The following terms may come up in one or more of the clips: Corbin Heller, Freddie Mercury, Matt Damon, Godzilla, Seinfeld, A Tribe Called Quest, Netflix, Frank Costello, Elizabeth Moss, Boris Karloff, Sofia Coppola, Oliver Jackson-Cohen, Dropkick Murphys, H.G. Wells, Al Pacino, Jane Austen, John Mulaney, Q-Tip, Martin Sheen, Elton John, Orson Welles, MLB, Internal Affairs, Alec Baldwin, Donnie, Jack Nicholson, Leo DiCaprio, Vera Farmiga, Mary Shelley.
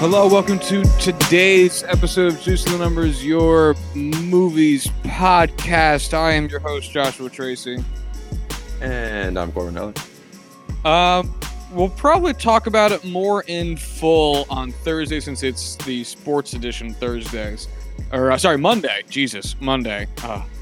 Hello, welcome to today's episode of Juice in the Numbers, your movies podcast. I am your host, Joshua Tracy. And I'm Corbin Heller. We'll probably talk about it more in full on Thursday since it's the sports edition Thursdays. Or, sorry, Monday. Jesus, Monday.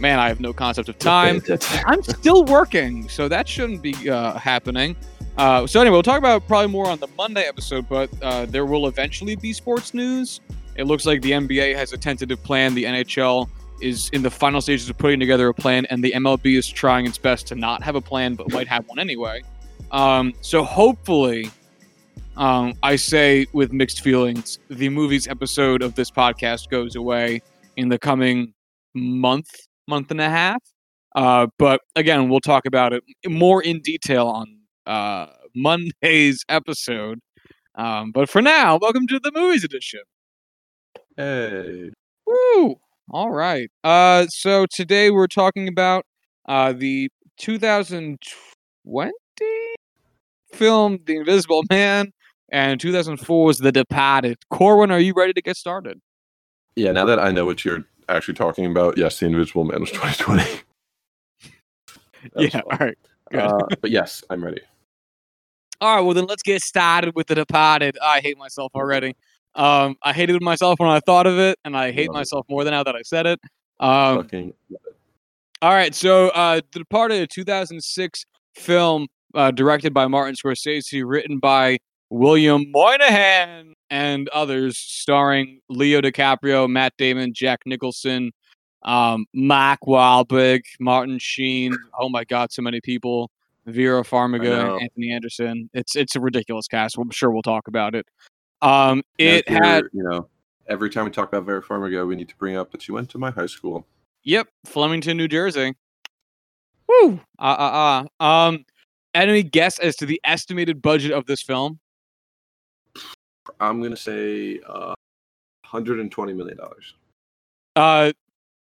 Man, I have no concept of time. I'm still working, so that shouldn't be happening. So anyway, we'll talk about it probably more on the Monday episode, but there will eventually be sports news. It looks like the NBA has a tentative plan. The NHL is in the final stages of putting together a plan, and the MLB is trying its best to not have a plan, but might have one anyway. So hopefully, I say with mixed feelings, the movies episode of this podcast goes away in the coming month and a half. But again, we'll talk about it more in detail on Monday's episode. But for now, welcome to the movies edition. Hey. Woo! All right. So today we're talking about the 2020 film The Invisible Man and 2004's The Departed. Corwin, are you ready to get started? Yeah, now that I know what you're actually talking about, yes, The Invisible Man was 2020. Yeah, all right. But yes, I'm ready. All right, well, then let's get started with The Departed. I hate myself already. I hated myself when I thought of it, and I hate myself more than now that I said it. Fucking love it. All right, so The Departed, a 2006 film directed by Martin Scorsese, written by William Monahan and others, starring Leo DiCaprio, Matt Damon, Jack Nicholson, Mark Wahlberg, Martin Sheen. Oh, my God, so many people. Vera Farmiga, Anthony Anderson. It's a ridiculous cast. I'm sure we'll talk about it. Every time we talk about Vera Farmiga, we need to bring up that she went to my high school. Yep, Flemington, New Jersey. Woo! Any guess as to the estimated budget of this film? I'm gonna say $120 million.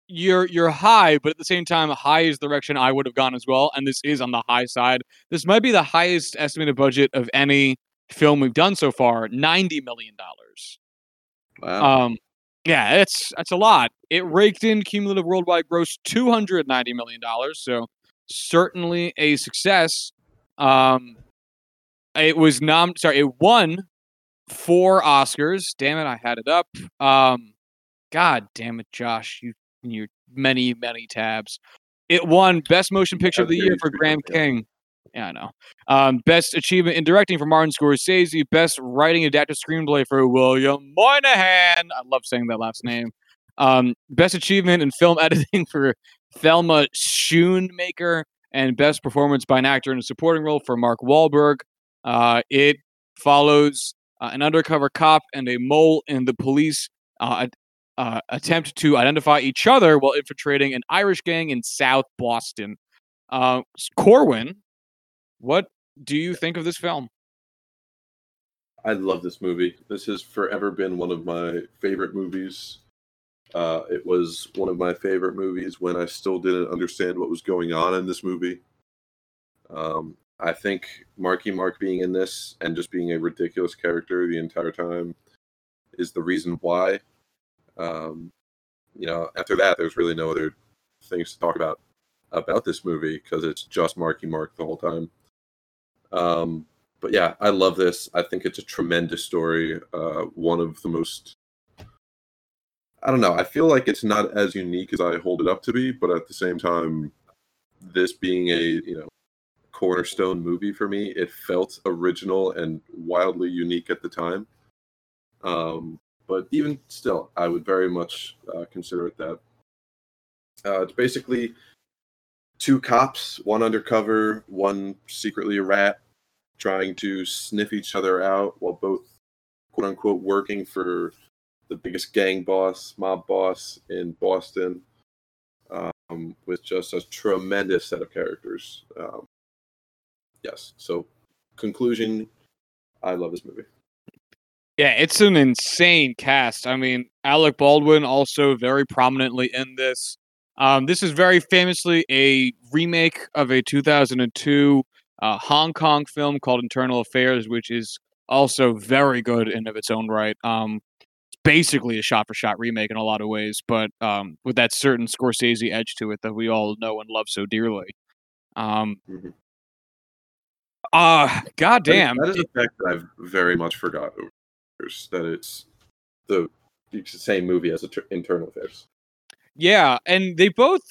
You're high, but at the same time, high is the direction I would have gone as well, and this is on the high side. This might be the highest estimated budget of any film we've done so far, $90 million. Wow. Yeah, that's a lot. It raked in cumulative worldwide gross $290 million, so certainly a success. It won 4 Oscars. Damn it, I had it up. God damn it, Josh, you in your many, many tabs. It won Best Motion Picture of the Year for Graham King. Yeah, I know. Best Achievement in Directing for Martin Scorsese. Best Writing Adapted Screenplay for William Monahan. I love saying that last name. Best Achievement in Film Editing for Thelma Schoonmaker. And Best Performance by an Actor in a Supporting Role for Mark Wahlberg. It follows an undercover cop and a mole in the police attempt to identify each other while infiltrating an Irish gang in South Boston. Corwin, what do you think of this film? I love this movie. This has forever been one of my favorite movies. It was one of my favorite movies when I still didn't understand what was going on in this movie. I think Marky Mark being in this and just being a ridiculous character the entire time is the reason why. After that, there's really no other things to talk about this movie because it's just Marky Mark the whole time. But yeah, I love this. I think it's a tremendous story. One of the most, I don't know. I feel like it's not as unique as I hold it up to be, but at the same time, this being a, cornerstone movie for me, it felt original and wildly unique at the time. But even still, I would very much consider it that. It's basically 2 cops, 1 undercover, 1 secretly a rat, trying to sniff each other out while both, quote-unquote, working for the biggest gang boss, mob boss in Boston, with just a tremendous set of characters. Yes, so conclusion, I love this movie. Yeah, it's an insane cast. I mean, Alec Baldwin also very prominently in this. This is very famously a remake of a 2002 Hong Kong film called Internal Affairs, which is also very good in of its own right. It's basically a shot-for-shot remake in a lot of ways, but with that certain Scorsese edge to it that we all know and love so dearly. Goddamn, that is a fact that I've very much forgotten over the years, that it's the same movie as Internal Affairs. Yeah, and they both.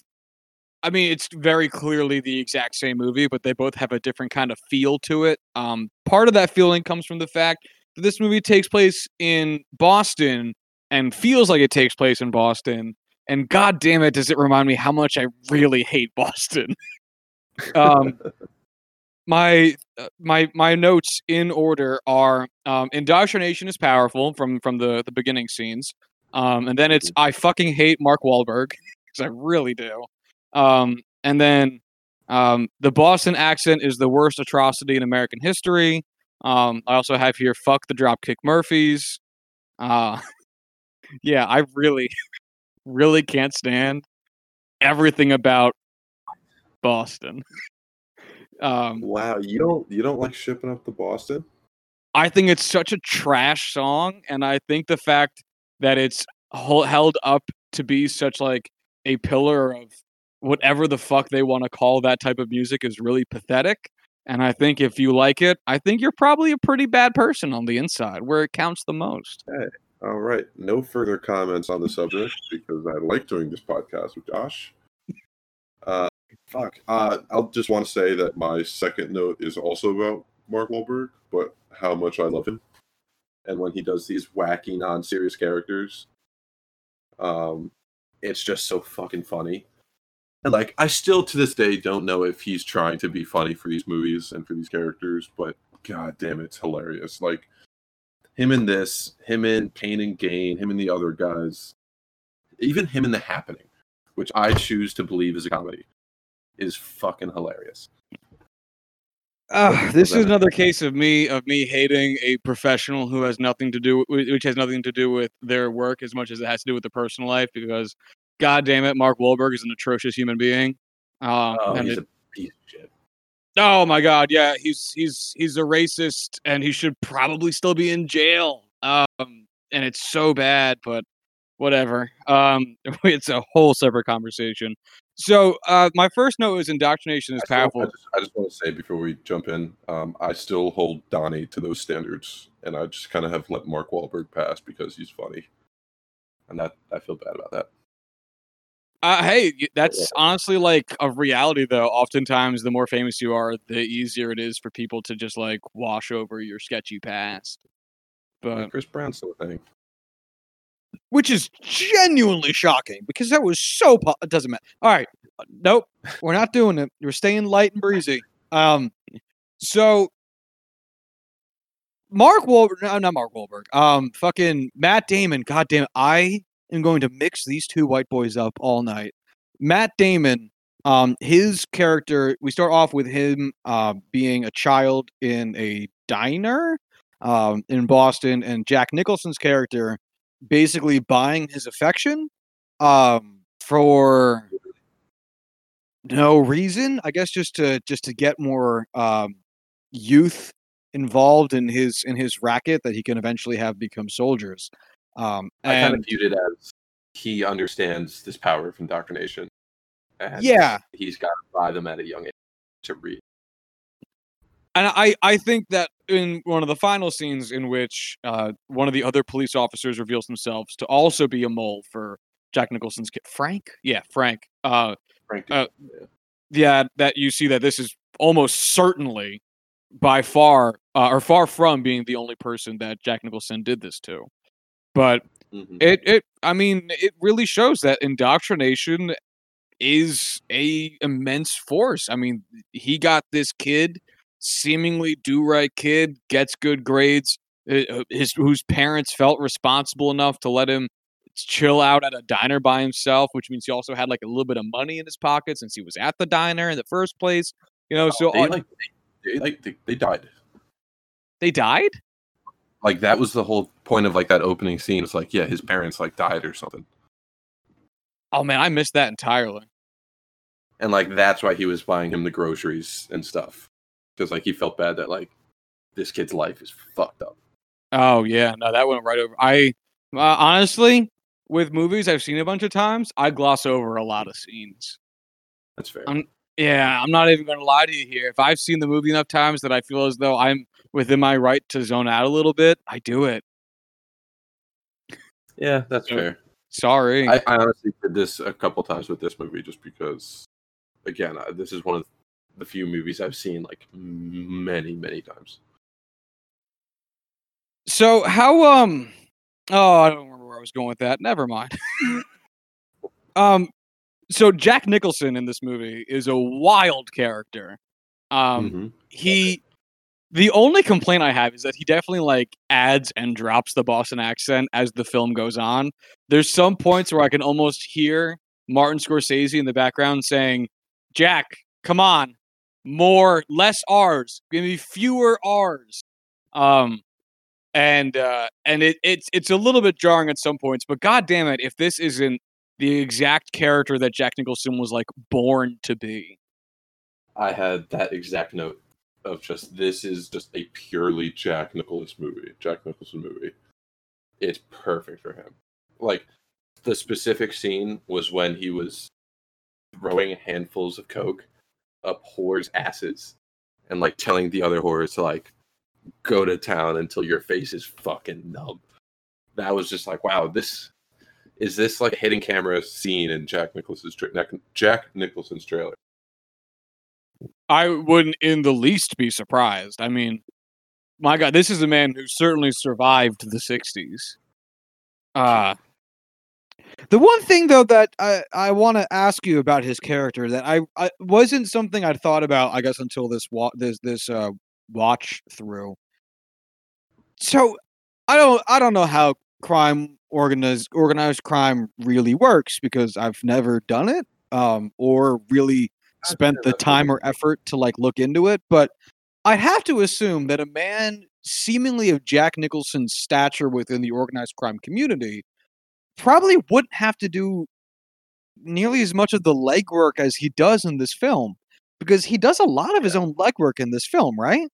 I mean, it's very clearly the exact same movie, but they both have a different kind of feel to it. Part of that feeling comes from the fact that this movie takes place in Boston and feels like it takes place in Boston. And God damn it, does it remind me how much I really hate Boston. My notes in order are indoctrination is powerful from the beginning scenes. And then it's I fucking hate Mark Wahlberg, because I really do. And then the Boston accent is the worst atrocity in American history. I also have here, fuck the Dropkick Murphys. Yeah, I really, really can't stand everything about Boston. Wow, you don't like shipping up to Boston? I think it's such a trash song, and I think the fact that it's held up to be such like a pillar of whatever the fuck they want to call that type of music is really pathetic. And I think if you like it, I think you're probably a pretty bad person on the inside, where it counts the most. Hey, all right. No further comments on the subject, because I like doing this podcast with Josh. I'll just want to say that my second note is also about Mark Wahlberg, but how much I love him. And when he does these wacky, non-serious characters, it's just so fucking funny. And like, I still to this day don't know if he's trying to be funny for these movies and for these characters, but god damn, it's hilarious. Like, him in this, him in Pain and Gain, him in the other guys, even him in The Happening, which I choose to believe is a comedy, is fucking hilarious. This is another case of me hating a professional who has nothing to do, which has nothing to do with their work as much as it has to do with their personal life, because god damn it, Mark Wahlberg is an atrocious human being. He's a piece of shit. Oh my god, yeah, he's a racist, and he should probably still be in jail. And it's so bad, but whatever. It's a whole separate conversation. So my first note is indoctrination is powerful. I just want to say before we jump in, I still hold Donnie to those standards, and I just kind of have let Mark Wahlberg pass because he's funny, and that I feel bad about that. Hey, that's honestly like a reality, though. Oftentimes, the more famous you are, the easier it is for people to just like wash over your sketchy past. But like Chris Brown's still a thing, which is genuinely shocking because that was so. It doesn't matter. All right, nope, we're not doing it. We're staying light and breezy. So Mark Wahlberg, no, not Mark Wahlberg. Fucking Matt Damon. Goddamn it, I'm going to mix these two white boys up all night. Matt Damon, his character, we start off with him being a child in a diner in Boston, and Jack Nicholson's character basically buying his affection for no reason, I guess just to get more youth involved in his racket that he can eventually have become soldiers. I kind of viewed it as he understands this power of indoctrination. And yeah, he's got to buy them at a young age to read. And I think that in one of the final scenes in which one of the other police officers reveals themselves to also be a mole for Jack Nicholson's kid, Frank? Yeah, Frank. Frank. Yeah, that you see that this is almost certainly by far or far from being the only person that Jack Nicholson did this to. But it really shows that indoctrination is a immense force. I mean, he got this kid, seemingly do-right kid, gets good grades, whose parents felt responsible enough to let him chill out at a diner by himself, which means he also had like a little bit of money in his pocket since he was at the diner in the first place. You know, they died. They died? Like, that was the whole point of, like, that opening scene. It's like, yeah, his parents, like, died or something. Oh, man, I missed that entirely. And, like, that's why he was buying him the groceries and stuff. Because, like, he felt bad that, like, this kid's life is fucked up. Oh, yeah. No, that went right over. I honestly, with movies I've seen a bunch of times, I gloss over a lot of scenes. That's fair. I'm not even going to lie to you here. If I've seen the movie enough times that I feel as though I'm within my right to zone out a little bit, I do it. Yeah, that's fair. Sorry. I honestly did this a couple times with this movie just because, again, this is one of the few movies I've seen like many, many times. So how I don't remember where I was going with that. Never mind. So Jack Nicholson in this movie is a wild character. The only complaint I have is that he definitely like adds and drops the Boston accent as the film goes on. There's some points where I can almost hear Martin Scorsese in the background saying, "Jack, come on, more, less R's, give me fewer R's." And it's a little bit jarring at some points, but God damn it, if this isn't the exact character that Jack Nicholson was like born to be. I had that exact note of just, this is just a purely Jack Nicholson movie. It's perfect for him. Like, the specific scene was when he was throwing handfuls of coke up whores' asses and like telling the other whores to like go to town until your face is fucking numb. That was just like, wow, this is like a hidden camera scene in Jack Nicholson's trailer. I wouldn't in the least be surprised. I mean, my God, this is a man who certainly survived the 60s. The one thing, though, that I want to ask you about his character that I wasn't something I'd thought about, I guess, until this watch through. So I don't know how organized crime really works because I've never done it or really spent the time or effort to like look into it. But I have to assume that a man seemingly of Jack Nicholson's stature within the organized crime community probably wouldn't have to do nearly as much of the legwork as he does in this film, because he does a lot of his own legwork in this film, right?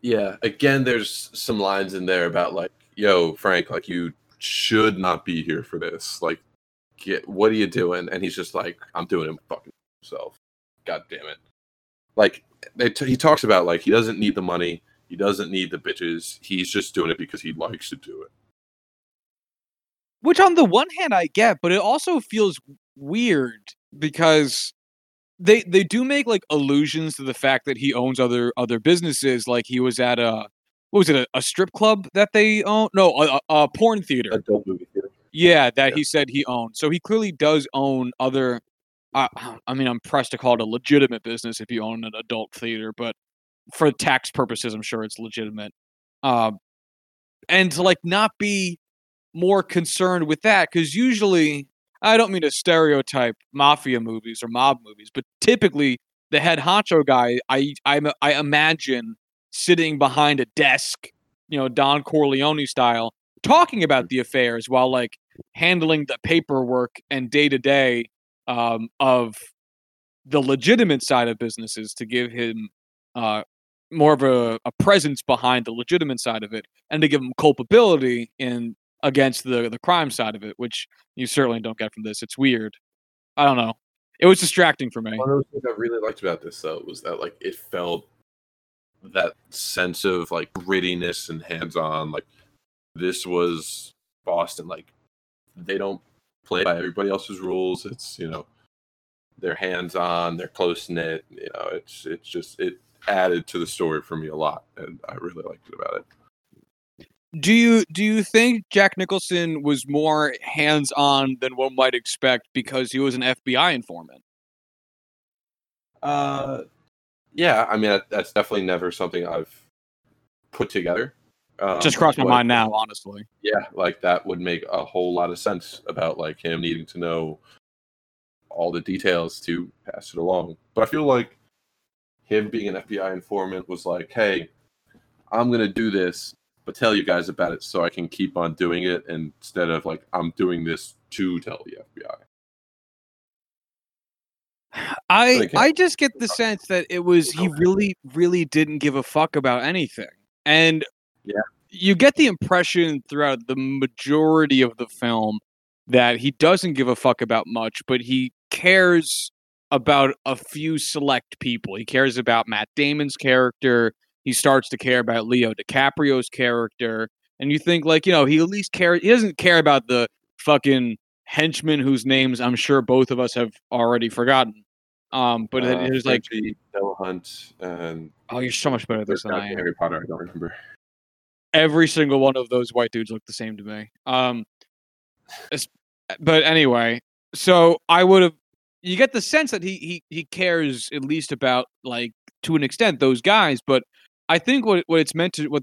Yeah. Again, there's some lines in there about like, yo, Frank, like you should not be here for this. Like, what are you doing? And he's just like, I'm doing it fucking himself. God damn it. Like, he talks about like, he doesn't need the money. He doesn't need the bitches. He's just doing it because he likes to do it. Which on the one hand I get, but it also feels weird because they do make like allusions to the fact that he owns other businesses. Like he was at a strip club that they own? No, a porn theater. Adult movie theater. Yeah, he said he owned. So he clearly does own other. I mean, I'm pressed to call it a legitimate business if you own an adult theater, but for tax purposes, I'm sure it's legitimate. And to like not be more concerned with that, because usually, I don't mean to stereotype mafia movies or mob movies, but typically the head honcho guy, I imagine sitting behind a desk, you know, Don Corleone style, talking about the affairs while like handling the paperwork and day-to-day of the legitimate side of businesses to give him more of a presence behind the legitimate side of it and to give him culpability in against the crime side of it, which you certainly don't get from this. It's weird. I don't know. It was distracting for me. One of the things I really liked about this, though, was that like it felt that sense of like grittiness and hands-on. Like this was Boston. Like they don't play by everybody else's rules. It's, you know, they're hands-on. They're close-knit. You know, it's just it added to the story for me a lot, and I really liked it about it. Do you think Jack Nicholson was more hands-on than one might expect because he was an FBI informant? Yeah, I mean, that's definitely never something I've put together. Just crossed my mind now, honestly. Yeah, like that would make a whole lot of sense about like him needing to know all the details to pass it along. But I feel like him being an FBI informant was like, hey, I'm going to do this, but tell you guys about it so I can keep on doing it instead of like, I'm doing this to tell the FBI. I just get the sense that it was he really, really didn't give a fuck about anything. And yeah, you get the impression throughout the majority of the film that he doesn't give a fuck about much, but he cares about a few select people. He cares about Matt Damon's character. He starts to care about Leo DiCaprio's character. And you think, like, you know, he at least cares. He doesn't care about the fucking henchmen whose names I'm sure both of us have already forgotten. But there's like Bill Hunt. Oh, you're so much better at this than I am. Harry Potter, I don't remember. Every single one of those white dudes look the same to me. But anyway, so I would have. You get the sense that he cares at least about, like, to an extent, those guys. But I think what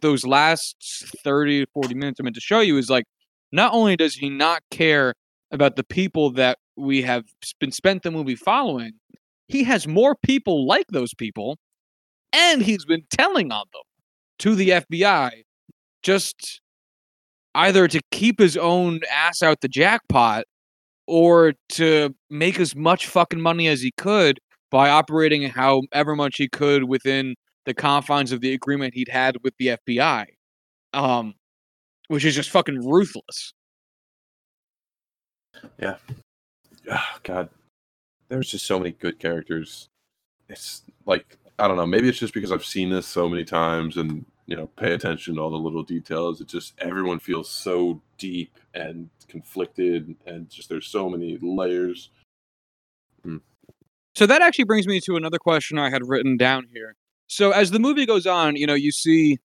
those last 30 to 40 minutes are meant to show you is, like, not only does he not care about the people that we have spent the movie following, he has more people like those people, and he's been telling on them to the FBI, just either to keep his own ass out the jackpot or to make as much fucking money as he could by operating however much he could within the confines of the agreement he'd had with the FBI, which is just fucking ruthless. Yeah. Oh, God. There's just so many good characters. It's like, I don't know, maybe it's just because I've seen this so many times and, you know, pay attention to all the little details. It just, everyone feels so deep and conflicted, and just there's so many layers. Mm. So that actually brings me to another question I had written down here. So as the movie goes on, you know, you see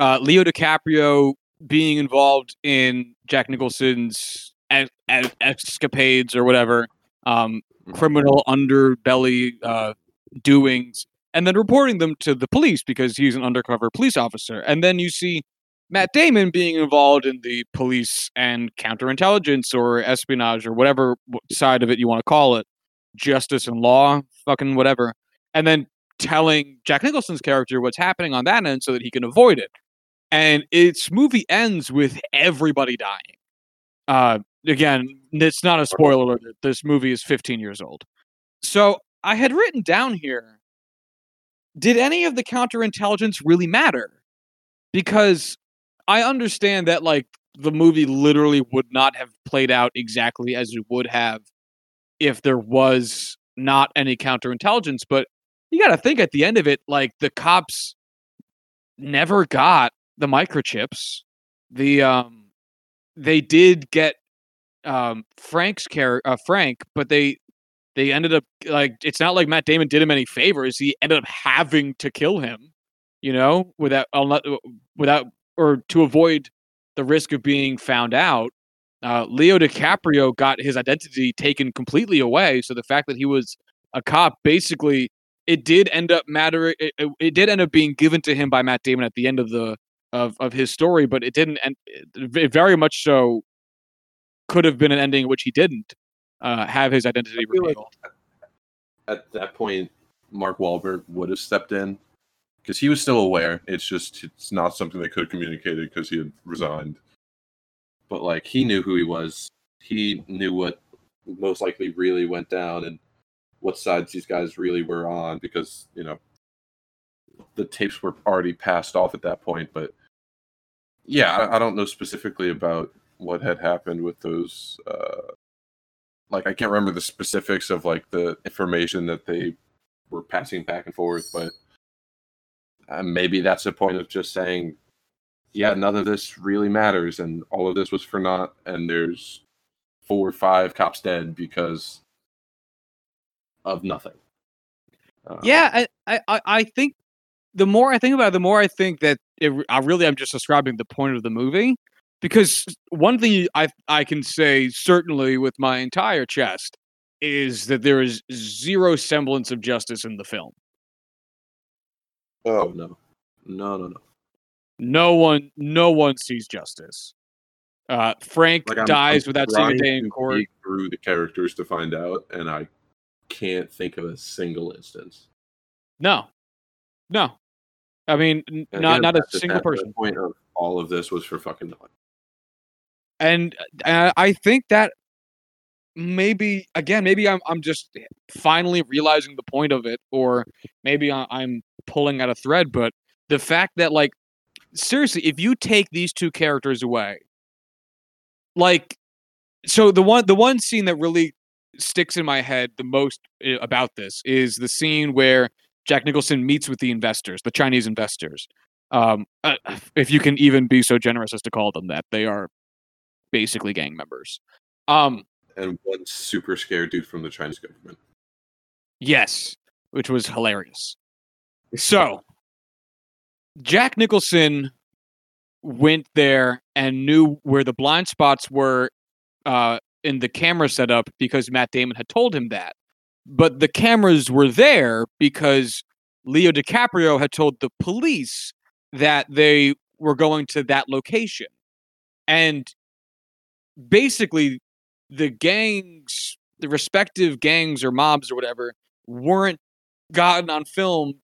Leo DiCaprio being involved in Jack Nicholson's escapades or whatever, criminal underbelly doings, and then reporting them to the police because he's an undercover police officer. And then you see Matt Damon being involved in the police and counterintelligence or espionage or whatever side of it you want to call it, justice and law, fucking whatever. And then telling Jack Nicholson's character what's happening on that end so that he can avoid it. And its movie ends with everybody dying. Again, it's not a spoiler alert. This movie is 15 years old. So I had written down here, did any of the counterintelligence really matter? Because I understand that, like, the movie literally would not have played out exactly as it would have if there was not any counterintelligence. But you got to think at the end of it, like, the cops never got the microchips. They did get Frank, but they ended up, like, it's not like Matt Damon did him any favors. He ended up having to kill him, you know, to avoid the risk of being found out. Leo DiCaprio got his identity taken completely away. So the fact that he was a cop, basically, it did end up mattering. It did end up being given to him by Matt Damon at the end of his story, but it didn't end. It very much so could have been an ending in which he didn't have his identity revealed. Like, at that point, Mark Wahlberg would have stepped in because he was still aware. It's not something they could have communicated because he had resigned. But, like, he knew who he was. He knew what most likely really went down and what sides these guys really were on, because, you know, the tapes were already passed off at that point. But yeah, I don't know specifically about what had happened with those. Like, I can't remember the specifics of, like, the information that they were passing back and forth, but maybe that's the point of just saying, yeah, none of this really matters, and all of this was for naught, and there's 4 or 5 cops dead because of nothing. Yeah, I think the more I think about it, the more I think that I'm just describing the point of the movie. Because one thing I can say certainly with my entire chest is that there is zero semblance of justice in the film. Oh, no. No one sees justice. Frank dies without seeing a day in court. I'm trying to dig through the characters to find out, and I can't think of a single instance. No. I mean, not a single person. The point of all of this was for fucking nothing. And I think that maybe I'm just finally realizing the point of it, or maybe I'm pulling at a thread, but the fact that, like, seriously, if you take these two characters away, like, so the one scene that really sticks in my head the most about this is the scene where Jack Nicholson meets with the investors, the Chinese investors. If you can even be so generous as to call them that, they are basically gang members. And one super scared dude from the Chinese government. Yes, which was hilarious. So Jack Nicholson went there and knew where the blind spots were in the camera setup because Matt Damon had told him that. But the cameras were there because Leo DiCaprio had told the police that they were going to that location. And basically, the respective gangs or mobs or whatever, weren't gotten on film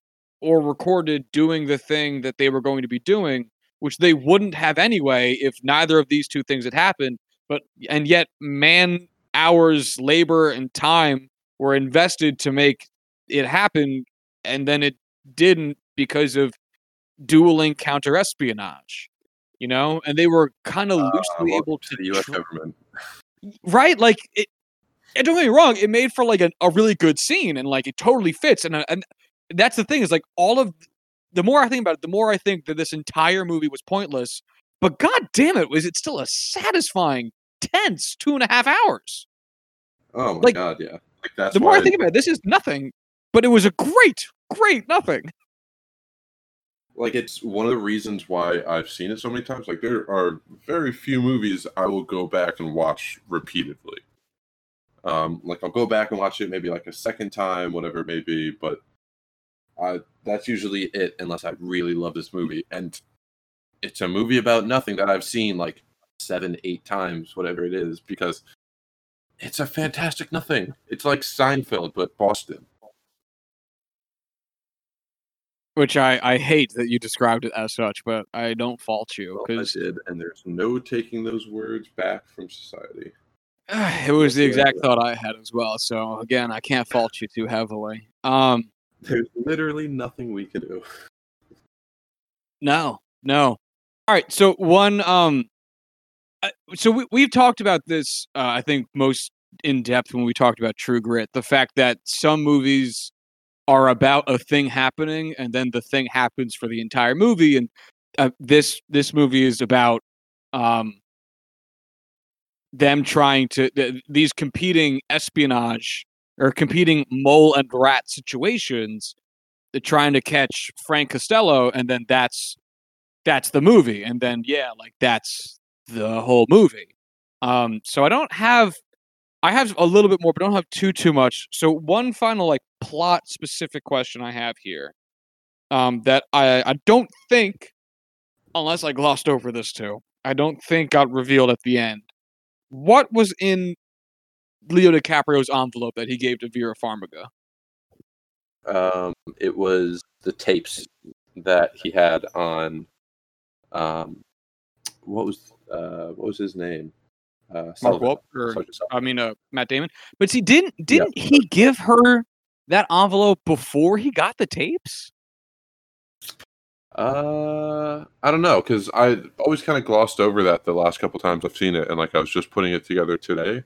or recorded doing the thing that they were going to be doing, which they wouldn't have anyway if neither of these two things had happened. And yet man hours, labor, and time were invested to make it happen, and then it didn't because of dueling counter-espionage, you know? And they were kind of loosely able to... The U.S. government. Right? Like, and don't get me wrong, it made for, like, a really good scene, and, like, it totally fits. And that's the thing, is, like, all of... The more I think about it, the more I think that this entire movie was pointless, but god damn it, was it still a satisfying, tense 2.5 hours. Oh, my God, yeah. Like, that's the more I think about it, this is nothing, but it was a great, great nothing. Like, it's one of the reasons why I've seen it so many times. Like, there are very few movies I will go back and watch repeatedly. Like, I'll go back and watch it maybe, like, a second time, whatever it may be, but that's usually it, unless I really love this movie. And it's a movie about nothing that I've seen, like, 7, 8 times, whatever it is, because it's a fantastic nothing. It's like Seinfeld, but Boston. Which I hate that you described it as such, but I don't fault you. Cause... Well, I did, and there's no taking those words back from society. It was the exact thought I had as well, so again, I can't fault you too heavily. There's literally nothing we can do. No. All right, so one... So we've talked about this, I think, most in depth when we talked about True Grit. The fact that some movies are about a thing happening, and then the thing happens for the entire movie. And this movie is about them trying to these competing espionage or competing mole and rat situations. They're trying to catch Frank Costello, and then that's the movie. And then that's the whole movie. So I have a little bit more, but don't have too much. So one final plot specific question I have here, that I don't think, unless I glossed over this too, I don't think got revealed at the end. What was in Leo DiCaprio's envelope that he gave to Vera Farmiga? It was the tapes that he had on, what was his name? Mark Wahlberg. Matt Damon. But see, didn't he give her that envelope before he got the tapes? I don't know, because I always kind of glossed over that the last couple times I've seen it, and I was just putting it together today.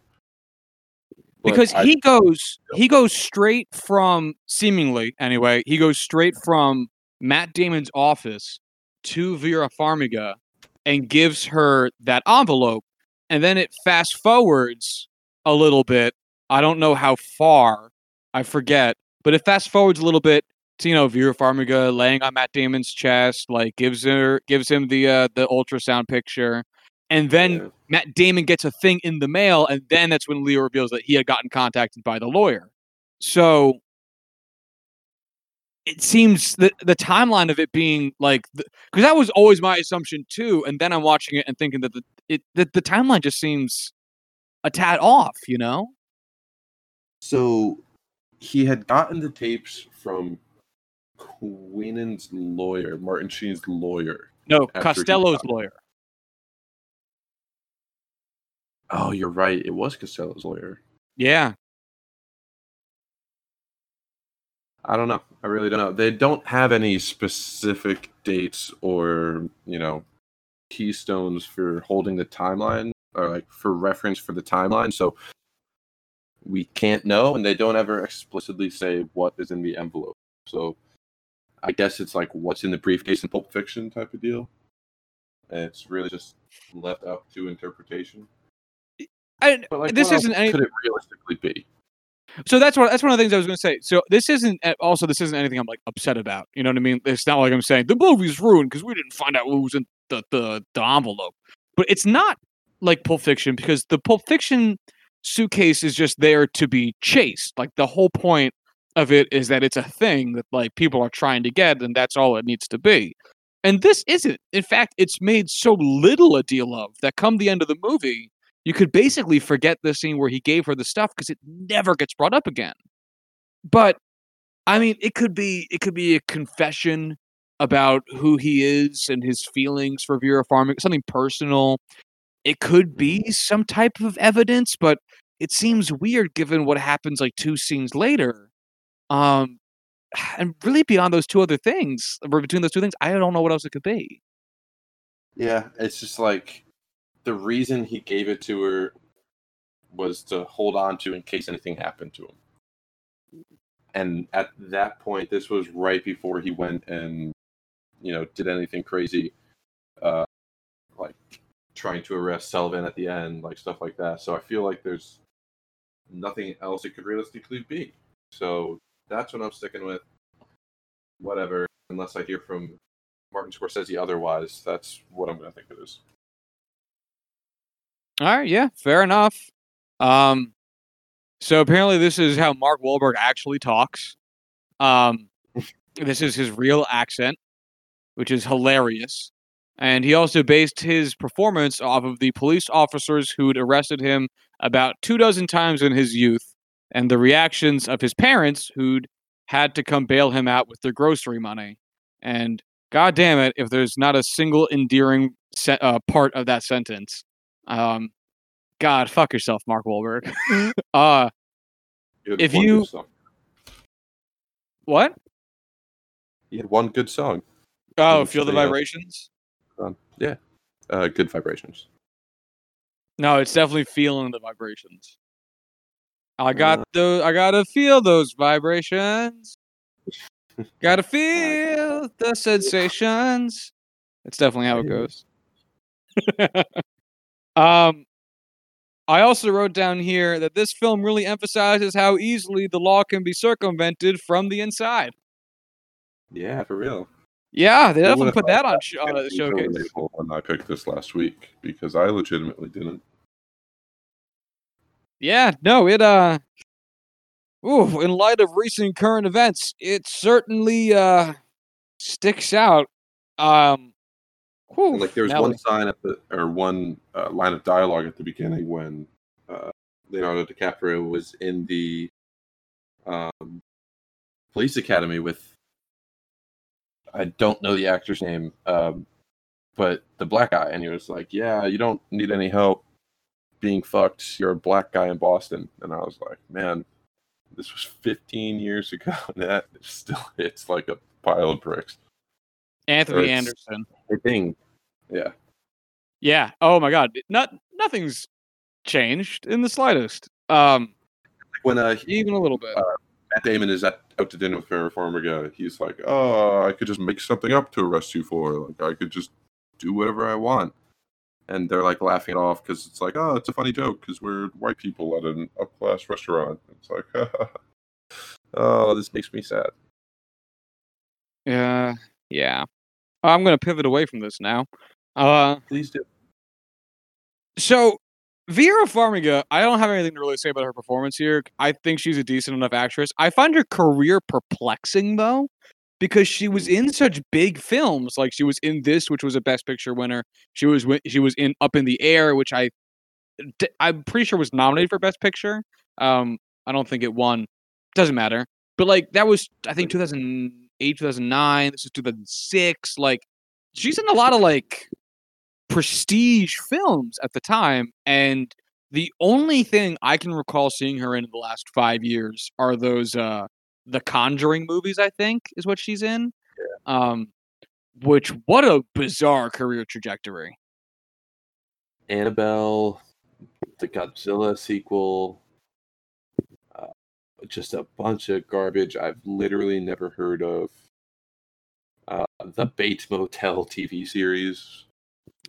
But because he goes straight from, seemingly anyway, he goes straight from Matt Damon's office to Vera Farmiga and gives her that envelope. And then it fast forwards a little bit. I don't know how far, I forget, but it fast forwards a little bit to, Vera Farmiga laying on Matt Damon's chest, gives him the ultrasound picture. And then Matt Damon gets a thing in the mail. And then that's when Leo reveals that he had gotten contacted by the lawyer. So it seems the timeline of it being because that was always my assumption too. And then I'm watching it and thinking that the timeline just seems a tad off, So he had gotten the tapes from Queenan's lawyer, Martin Sheen's lawyer. No, Costello's lawyer. Oh, you're right. It was Costello's lawyer. Yeah. I don't know. I really don't know. They don't have any specific dates or, you know, keystones for holding the timeline or like for reference for the timeline. So we can't know, and they don't ever explicitly say what is in the envelope. So I guess it's like what's in the briefcase in Pulp Fiction type of deal. And it's really just left up to interpretation. This isn't anything. Could it realistically be? So that's one of the things I was going to say. So this isn't anything I'm like upset about. You know what I mean? It's not like I'm saying the movie's ruined because we didn't find out what was in the envelope. But it's not like Pulp Fiction, because the Pulp Fiction suitcase is just there to be chased. Like the whole point of it is that it's a thing that like people are trying to get, and that's all it needs to be. And this isn't. In fact, it's made so little a deal of that come the end of the movie, you could basically forget the scene where he gave her the stuff because it never gets brought up again. But I mean, it could be a confession about who he is and his feelings for Vera Farmiga, something personal. It could be some type of evidence, but it seems weird given what happens like two scenes later. And really beyond those two other things, or between those two things, I don't know what else it could be. Yeah, it's just like the reason he gave it to her was to hold on to in case anything happened to him. And at that point, this was right before he went and, you know, did anything crazy, like trying to arrest Sullivan at the end, like stuff like that. So I feel like there's nothing else it could realistically be. So that's what I'm sticking with. Whatever. Unless I hear from Martin Scorsese otherwise, that's what I'm going to think it is. All right, yeah, fair enough. So apparently this is how Mark Wahlberg actually talks. This is his real accent, which is hilarious. And he also based his performance off of the police officers who'd arrested him about 24 times in his youth, and the reactions of his parents who'd had to come bail him out with their grocery money. And God damn it, if there's not a single endearing part of that sentence. God, fuck yourself, Mark Wahlberg. If you... What? He had one good song. Oh, Feel the Vibrations? Yeah. Good Vibrations. No, it's definitely Feeling the Vibrations. I gotta feel those vibrations. Gotta feel the sensations. That's definitely how it goes. I also wrote down here that this film really emphasizes how easily the law can be circumvented from the inside. Yeah, for real. Yeah, they definitely put that on showcase. When I picked this last week, because I legitimately didn't. Yeah, no, it. In light of recent current events, it certainly sticks out. Like there was one line of dialogue at the beginning when Leonardo DiCaprio was in the police academy with, I don't know the actor's name, but the black guy, and he was like, "Yeah, you don't need any help being fucked. You're a black guy in Boston." And I was like, "Man, this was 15 years ago, and that still hits like a pile of bricks." Anthony Anderson. Thing. Yeah. Yeah. Oh my God. Nothing's changed in the slightest. When even a little bit. Matt Damon is out to dinner with Vera Farmiga. He's like, "Oh, I could just make something up to arrest you for. Like, I could just do whatever I want." And they're like laughing it off because it's like, "Oh, it's a funny joke because we're white people at an upclass restaurant." It's like, "Oh, this makes me sad." Yeah. Yeah. I'm going to pivot away from this now. Please do. So, Vera Farmiga, I don't have anything to really say about her performance here. I think she's a decent enough actress. I find her career perplexing, though, because she was in such big films. Like, she was in this, which was a Best Picture winner. She was in Up in the Air, which I'm pretty sure was nominated for Best Picture. I don't think it won. Doesn't matter. But, like, that was, I think, 2008, 2009, this is 2006. Like, she's in a lot of like prestige films at the time, and The only thing I can recall seeing her in the last 5 years are those the Conjuring movies, I think, is what she's in. Yeah. Which, what a bizarre career trajectory. Annabelle, the Godzilla sequel, just a bunch of garbage I've literally never heard of. The Bates Motel TV series.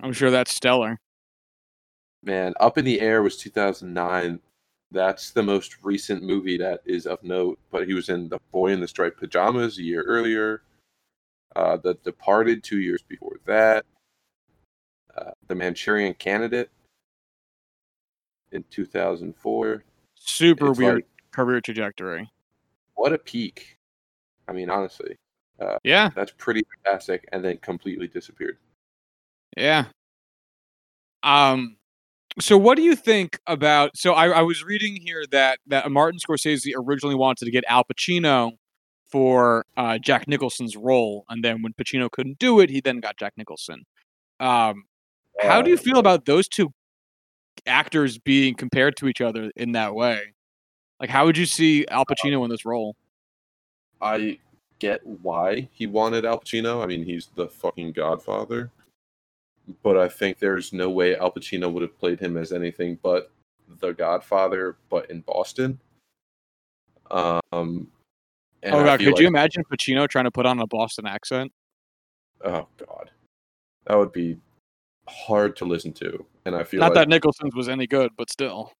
I'm sure that's stellar. Man, Up in the Air was 2009. That's the most recent movie that is of note, but he was in The Boy in the Striped Pajamas a year earlier. The Departed 2 years before that. The Manchurian Candidate in 2004. Super weird career trajectory. What a peak. I mean, honestly. Yeah. That's pretty fantastic, and then completely disappeared. Yeah. So what do you think about... So I was reading here that Martin Scorsese originally wanted to get Al Pacino for Jack Nicholson's role, and then when Pacino couldn't do it, he then got Jack Nicholson. How do you feel about those two actors being compared to each other in that way? Like, how would you see Al Pacino in this role? I get why he wanted Al Pacino. I mean, he's the fucking Godfather. But I think there's no way Al Pacino would have played him as anything but the Godfather, but in Boston. Oh, God. Could you imagine Pacino trying to put on a Boston accent? Oh, God. That would be hard to listen to. And I feel not that Nicholson's was any good, but still.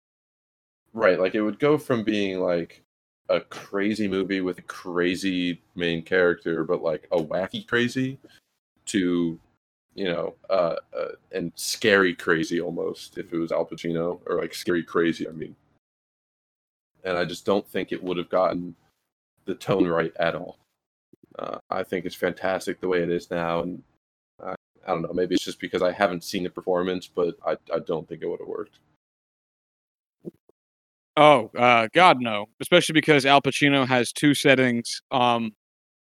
Right. Like, it would go from being like a crazy movie with a crazy main character, but like a wacky crazy to, you know, and scary crazy almost if it was Al Pacino, or like scary crazy, I mean. And I just don't think it would have gotten the tone right at all. I think it's fantastic the way it is now, and I don't know, maybe it's just because I haven't seen the performance, but I don't think it would have worked. Oh, God, no. Especially because Al Pacino has two settings,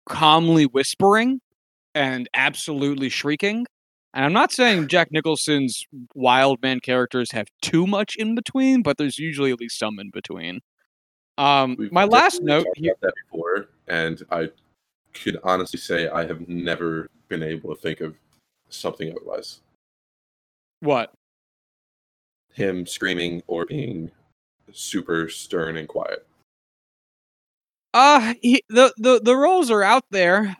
calmly whispering and absolutely shrieking. And I'm not saying Jack Nicholson's wild man characters have too much in between, but there's usually at least some in between. My last note here... That before, and I could honestly say I have never been able to think of something otherwise. What? Him screaming or being super stern and quiet. The roles are out there.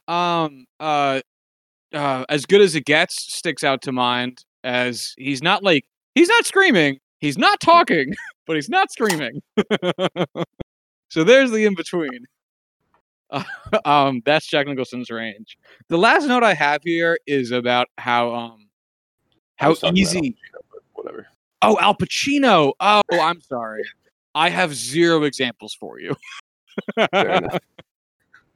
As Good as It Gets sticks out to mind, as he's not screaming, he's not talking, but he's not screaming. So there's the in between. That's Jack Nicholson's range. The last note I have here is about how easy. Whatever. Oh, Al Pacino. Oh, I'm sorry. I have zero examples for you. Fair enough.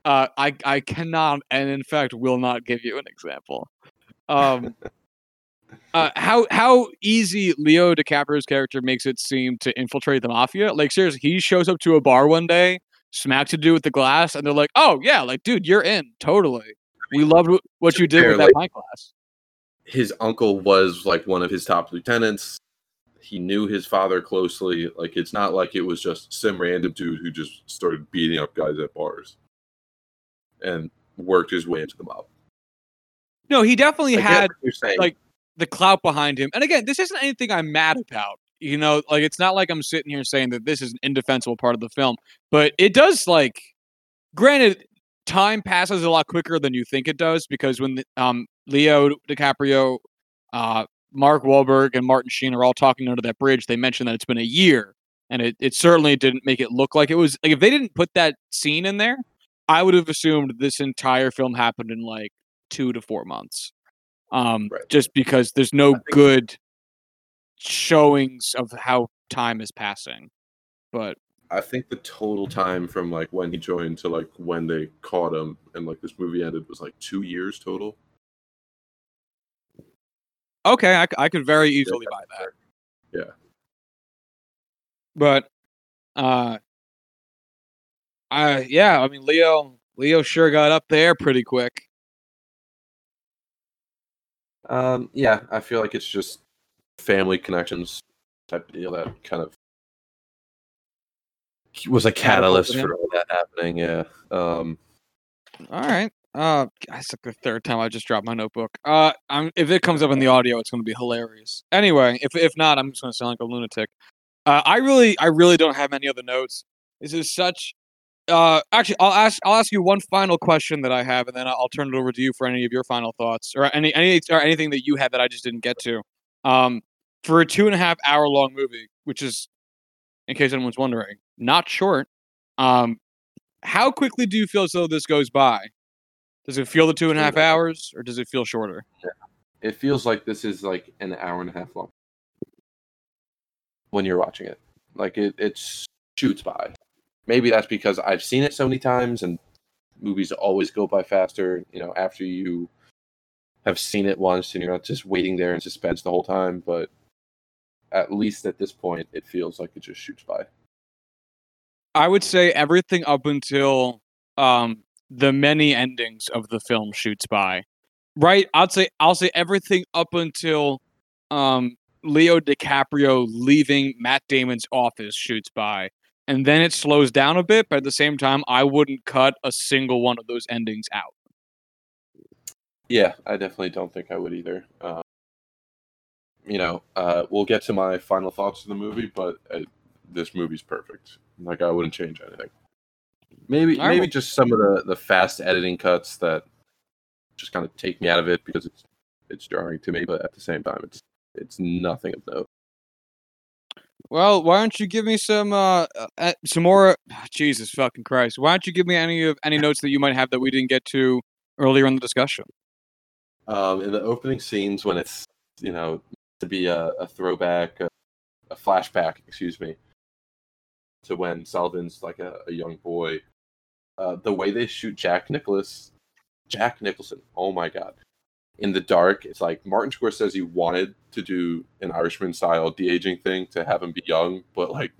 I cannot, and in fact, will not give you an example. How easy Leo DiCaprio's character makes it seem to infiltrate the mafia. Like, seriously, he shows up to a bar one day, smack to do with the glass, and they're like, "Oh yeah, like dude, you're in totally. We loved what you did with that pint glass." His uncle was like one of his top lieutenants. He knew his father closely. Like, it's not like it was just some random dude who just started beating up guys at bars and worked his way into the mob. No, he definitely had like the clout behind him. And again, this isn't anything I'm mad about. You know, like, it's not like I'm sitting here saying that this is an indefensible part of the film, but it does, like, granted, time passes a lot quicker than you think it does, because when Leo DiCaprio, Mark Wahlberg and Martin Sheen are all talking under that bridge, they mentioned that it's been a year, and it certainly didn't make it look like it was. Like, if they didn't put that scene in there, I would have assumed this entire film happened in like 2 to 4 months. Right. Just because there's no good showings of how time is passing. But I think the total time from like when he joined to like when they caught him and like this movie ended was like 2 years total. Okay, I could very easily buy that. Yeah. But, yeah, I mean, Leo sure got up there pretty quick. Yeah, I feel like it's just family connections type of deal that kind of was a catalyst for all that happening. Yeah. All right. It's like the third time I just dropped my notebook. If it comes up in the audio, it's going to be hilarious. Anyway, if not, I'm just going to sound like a lunatic. I really don't have any other notes. This is such. Actually, I'll ask you one final question that I have, and then I'll turn it over to you for any of your final thoughts or anything that you had that I just didn't get to. For a 2.5 hour long movie, which is, in case anyone's wondering, not short. How quickly do you feel as though this goes by? Does it feel the 2.5 hours, or does it feel shorter? Yeah. It feels like this is like an hour and a half long when you're watching it. Like it shoots by. Maybe that's because I've seen it so many times, and movies always go by faster. You know, after you have seen it once, and you're not just waiting there in suspense the whole time. But at least at this point, it feels like it just shoots by. I would say everything up until the many endings of the film shoots by, right? I'll say everything up until Leo DiCaprio leaving Matt Damon's office shoots by. And then it slows down a bit, but at the same time, I wouldn't cut a single one of those endings out. Yeah, I definitely don't think I would either. We'll get to my final thoughts of the movie, but this movie's perfect. Like, I wouldn't change anything. Maybe just some of the fast editing cuts that just kind of take me out of it because it's jarring to me, but at the same time, it's nothing of note. Well, why don't you give me some more? Jesus fucking Christ! Why don't you give me any notes that you might have that we didn't get to earlier in the discussion? In the opening scenes, when it's to be a throwback, a flashback, excuse me, to when Sullivan's like a young boy. The way they shoot Jack Nicholson. Oh my God. In the dark, it's like Martin Scorsese wanted to do an Irishman-style de-aging thing to have him be young, but like,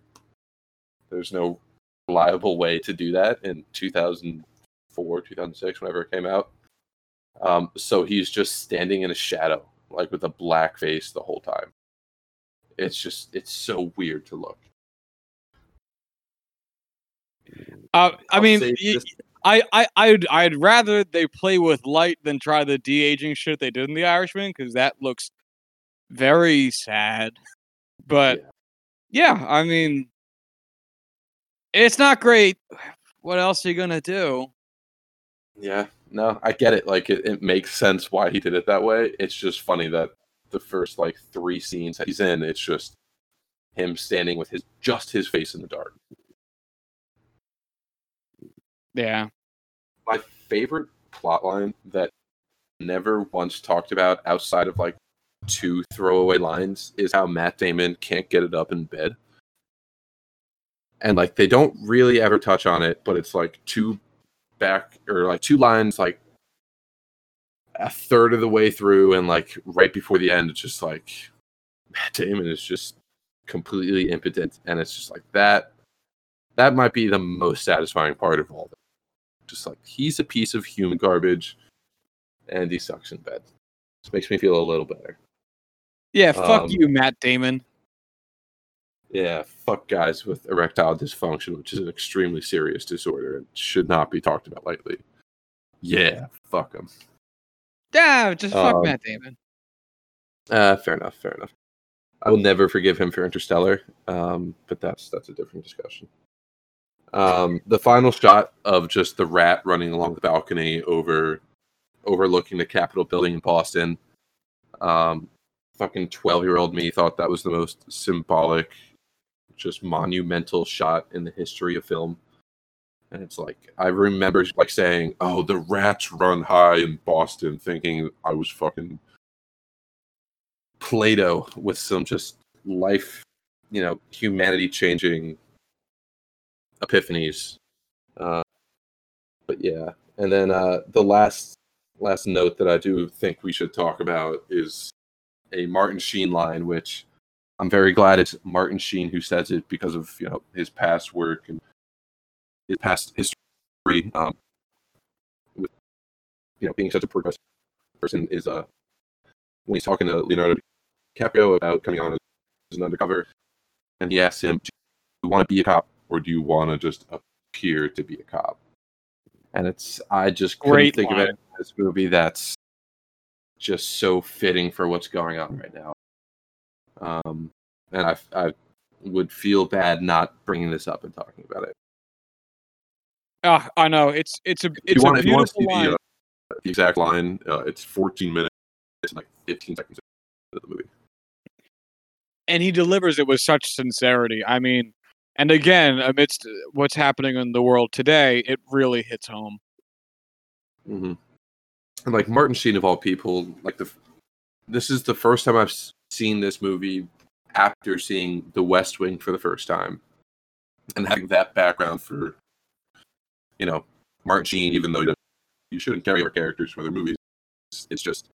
there's no reliable way to do that in 2004, 2006, whenever it came out. So he's just standing in a shadow, like with a black face the whole time. It's so weird to look. I'd rather they play with light than try the de-aging shit they did in The Irishman, because that looks very sad. But, yeah, I mean, it's not great. What else are you going to do? Yeah, no, I get it. Like, it makes sense why he did it that way. It's just funny that the first, like, 3 scenes that he's in, it's just him standing with his face in the dark. Yeah. My favorite plotline that never once talked about outside of like 2 throwaway lines is how Matt Damon can't get it up in bed. And like they don't really ever touch on it, but it's like 2 lines like a third of the way through and like right before the end, it's just like Matt Damon is just completely impotent, and it's just like that might be the most satisfying part of all this. Just like, he's a piece of human garbage, and he sucks in bed. This makes me feel a little better. Yeah, fuck you, Matt Damon. Yeah, fuck guys with erectile dysfunction, which is an extremely serious disorder and should not be talked about lightly. Yeah, fuck him. Yeah, just fuck Matt Damon. Fair enough. I will never forgive him for Interstellar, but that's a different discussion. The final shot of just the rat running along the balcony overlooking the Capitol building in Boston. Fucking 12-year-old me thought that was the most symbolic, just monumental shot in the history of film. And it's like, I remember like saying, oh, the rats run high in Boston, thinking I was fucking Plato with some just life, humanity-changing epiphanies, but yeah. And then the last note that I do think we should talk about is a Martin Sheen line, which I'm very glad it's Martin Sheen who says it because of his past work and his past history. With being such a progressive person, is when he's talking to Leonardo DiCaprio about coming on an undercover, and he asks him, do you want to be a cop or do you want to just appear to be a cop? And it's, I just couldn't think of it in this movie that's just so fitting for what's going on right now. And I would feel bad not bringing this up and talking about it. I know it's a beautiful line. The exact line. It's 14 minutes and like 15 seconds of the movie. And he delivers it with such sincerity. I mean, and again, amidst what's happening in the world today, it really hits home. Mm-hmm. And like Martin Sheen of all people, like this is the first time I've seen this movie after seeing The West Wing for the first time, and having that background for, you know, Martin Sheen, even though you shouldn't carry your characters from other movies, it's just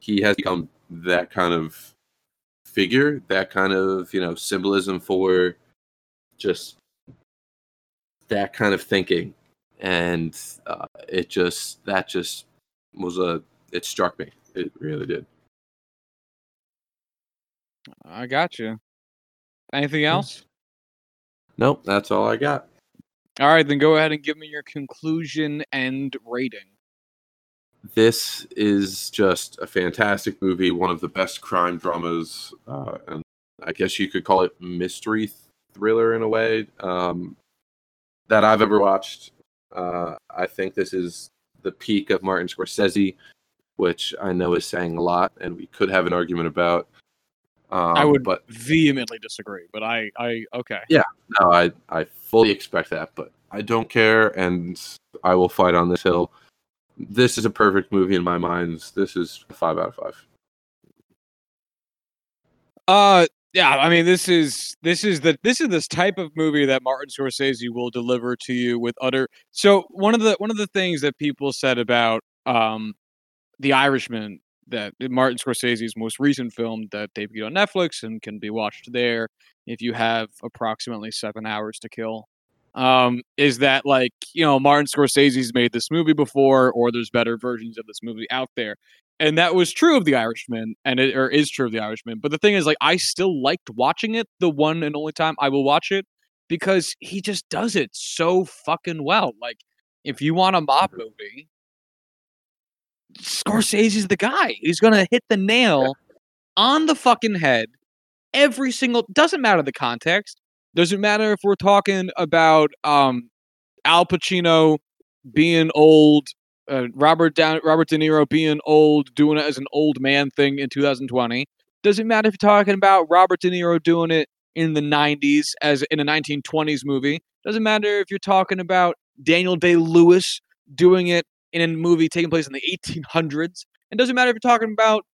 he has become that kind of figure, that kind of, you know, symbolism for just that kind of thinking, and it struck me. It really did. I got you. Anything else? Nope, that's all I got. All right, then go ahead and give me your conclusion and rating. This is just a fantastic movie, one of the best crime dramas, and I guess you could call it mystery thriller in a way, that I've ever watched. I think this is the peak of Martin Scorsese, which I know is saying a lot, and we could have an argument about. I would vehemently disagree, but I okay. Yeah, no, I fully expect that, but I don't care, and I will fight on this hill. This is a perfect movie in my mind. This is 5 out of 5. Yeah, I mean, this is this type of movie that Martin Scorsese will deliver to you with utter. So one of the things that people said about The Irishman, that Martin Scorsese's most recent film that debuted on Netflix and can be watched there if you have approximately 7 hours to kill, is that, like, you know, Martin Scorsese's made this movie before, or there's better versions of this movie out there. And that was true of The Irishman, is true of The Irishman. But the thing is, like, I still liked watching it the one and only time I will watch it, because he just does it so fucking well. Like, if you want a mob movie, Scorsese's the guy. He's gonna hit the nail on the fucking head every single. Doesn't matter the context. Doesn't matter if we're talking about Al Pacino being old, Robert De Niro being old, doing it as an old man thing in 2020. Doesn't matter if you're talking about Robert De Niro doing it in the 90s as in a 1920s movie. Doesn't matter if you're talking about Daniel Day-Lewis doing it in a movie taking place in the 1800s. It doesn't matter if you're talking about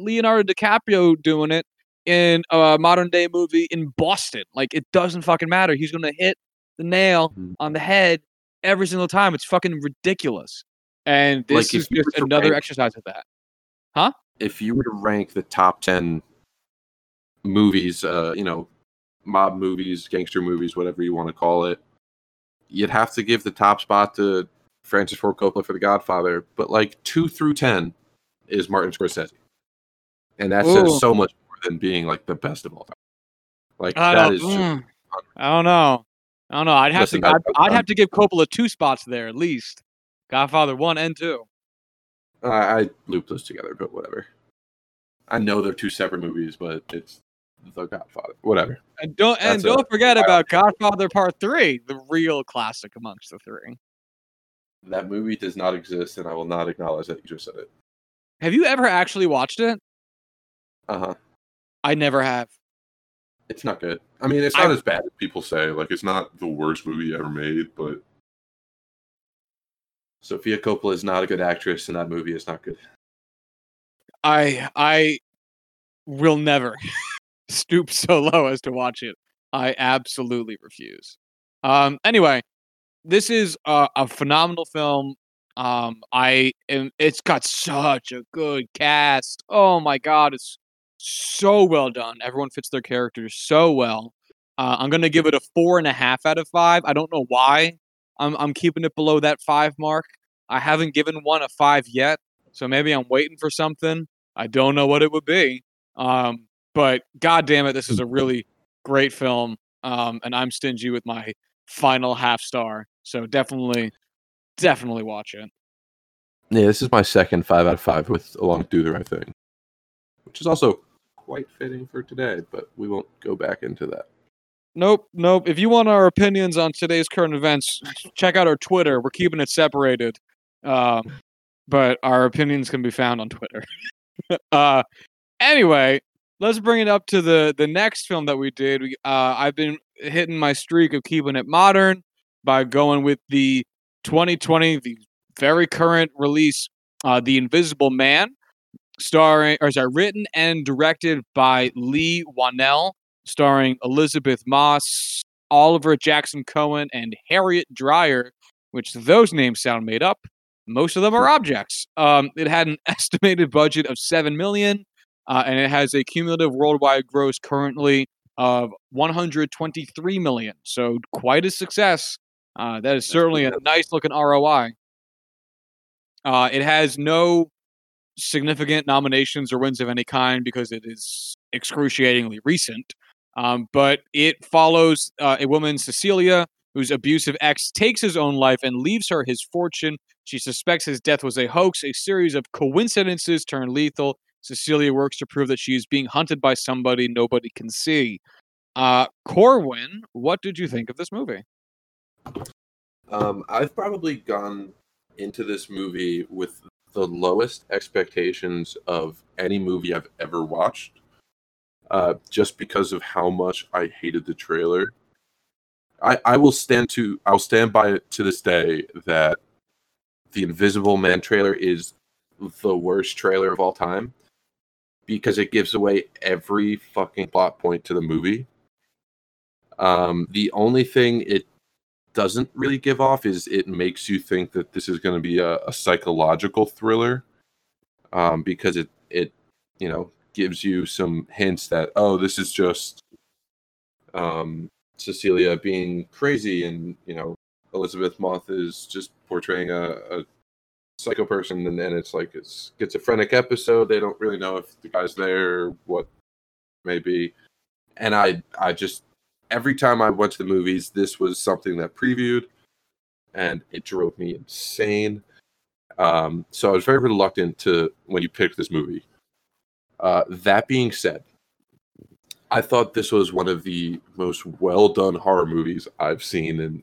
Leonardo DiCaprio doing it in a modern day movie in Boston. Like, it doesn't fucking matter. He's going to hit the nail on the head every single time. It's fucking ridiculous. And this is just another exercise of that. Huh? If you were to rank the top 10 movies, you know, mob movies, gangster movies, whatever you want to call it, you'd have to give the top spot to Francis Ford Coppola for The Godfather, but like 2 through 10 is Martin Scorsese, and that says so much more than being like the best of all time. Like, that is. Just, I don't know. I'd have to give Coppola 2 spots there at least. Godfather 1 and 2. I loop those together, but whatever. I know they're 2 separate movies, but it's The Godfather. Whatever. And don't forget about Godfather Part 3, the real classic amongst the three. That movie does not exist, and I will not acknowledge that you just said it. Have you ever actually watched it? Uh-huh. I never have. It's not good. I mean, it's not as bad as people say. Like, it's not the worst movie ever made, but Sofia Coppola is not a good actress, and that movie is not good. I will never stoop so low as to watch it. I absolutely refuse. Anyway. This is a phenomenal film. It's got such a good cast. Oh my God, it's so well done. Everyone fits their characters so well. I'm gonna give it a 4.5 out of 5. I don't know why. I'm keeping it below that 5 mark. I haven't given one a 5 yet, so maybe I'm waiting for something. I don't know what it would be. But goddamn it, this is a really great film. And I'm stingy with my final half star. So definitely watch it. Yeah, this is my second 5 out of 5 with Along Do the Right Thing, which is also quite fitting for today, but we won't go back into that. Nope. If you want our opinions on today's current events, check out our Twitter. We're keeping it separated. But our opinions can be found on Twitter. Anyway, let's bring it up to the next film that we did. I've been hitting my streak of keeping it modern by going with the 2020, the very current release, The Invisible Man, written and directed by Leigh Whannell, starring Elizabeth Moss, Oliver Jackson-Cohen, and Harriet Dyer, which those names sound made up. Most of them are objects. It had an estimated budget of $7 million, and it has a cumulative worldwide gross currently of $123 million. So quite a success. That is certainly a nice-looking ROI. It has no significant nominations or wins of any kind because it is excruciatingly recent. But it follows a woman, Cecilia, whose abusive ex takes his own life and leaves her his fortune. She suspects his death was a hoax. A series of coincidences turn lethal. Cecilia works to prove that she is being hunted by somebody nobody can see. Corwin, what did you think of this movie? I've probably gone into this movie with the lowest expectations of any movie I've ever watched, just because of how much I hated the trailer. I'll stand by it to this day that the Invisible Man trailer is the worst trailer of all time because it gives away every fucking plot point to the movie. The only thing it doesn't really give off is it makes you think that this is going to be a psychological thriller, because it you know gives you some hints that this is just Cecilia being crazy, and you know Elizabeth Moss is just portraying a psycho person, and then it's like a schizophrenic episode. They don't really know if the guy's there or what maybe. And I just every time I went to the movies, this was something that previewed, and it drove me insane. So I was very reluctant to when you picked this movie. That being said, I thought this was one of the most well-done horror movies I've seen in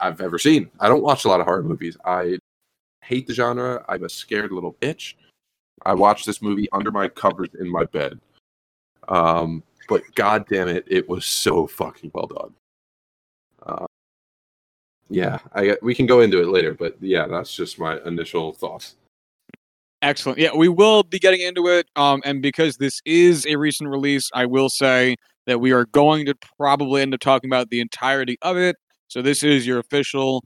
I've ever seen. I don't watch a lot of horror movies. I hate the genre. I'm a scared little bitch. I watched this movie under my covers in my bed. But god damn it, it was so fucking well done. We can go into it later, but yeah, that's just my initial thoughts. Excellent. Yeah, we will be getting into it. And because this is a recent release, I will say that we are going to probably end up talking about the entirety of it. So this is your official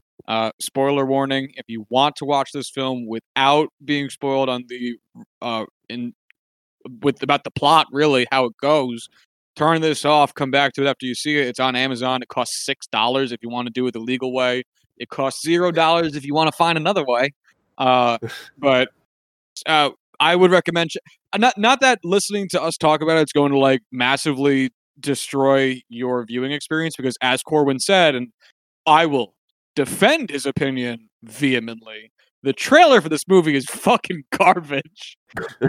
spoiler warning. If you want to watch this film without being spoiled on the about the plot, really how it goes, turn this off, come back to it after you see it. It's on Amazon. It costs $6 if you want to do it the legal way. It costs $0 if you want to find another way. But I would recommend not that listening to us talk about it's going to like massively destroy your viewing experience, because as Corwin said, and I will defend his opinion vehemently, the trailer for this movie is fucking garbage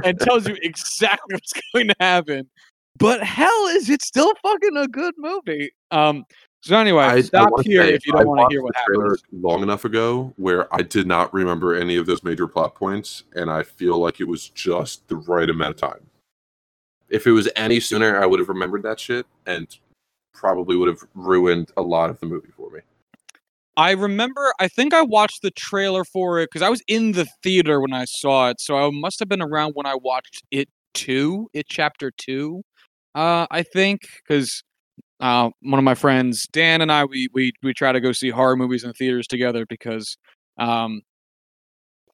and tells you exactly what's going to happen. But hell, is it still fucking a good movie? So anyway, stop here if you don't want to hear what happens. Long enough ago where I did not remember any of those major plot points, and I feel like it was just the right amount of time. If it was any sooner, I would have remembered that shit and probably would have ruined a lot of the movie for me. I remember, I think I watched the trailer for it because I was in the theater when I saw it. So I must have been around when I watched It Chapter 2, I think. Because one of my friends, Dan, and I, we try to go see horror movies in the theaters together because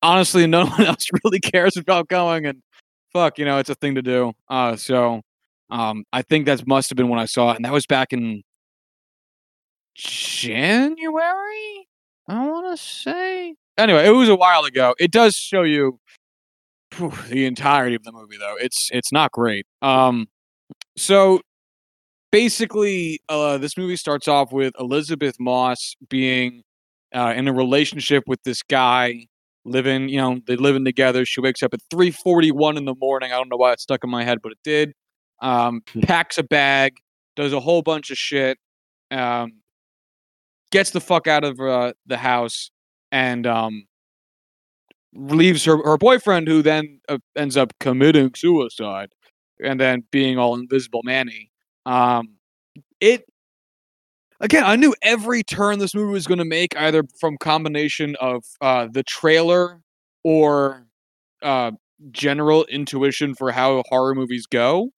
honestly, no one else really cares about going. And fuck, you know, it's a thing to do. So I think that must have been when I saw it. And that was back in January, I want to say. Anyway, it was a while ago. It does show you the entirety of the movie, though. It's not great. So basically, this movie starts off with Elizabeth Moss being in a relationship with this guy, living together. She wakes up at 3:41 in the morning. I don't know why it stuck in my head, but it did. Packs a bag, does a whole bunch of shit, gets the fuck out of the house, and leaves her boyfriend, who then ends up committing suicide and then being all Invisible Manny. Again, I knew every turn this movie was going to make, either from combination of the trailer or general intuition for how horror movies go.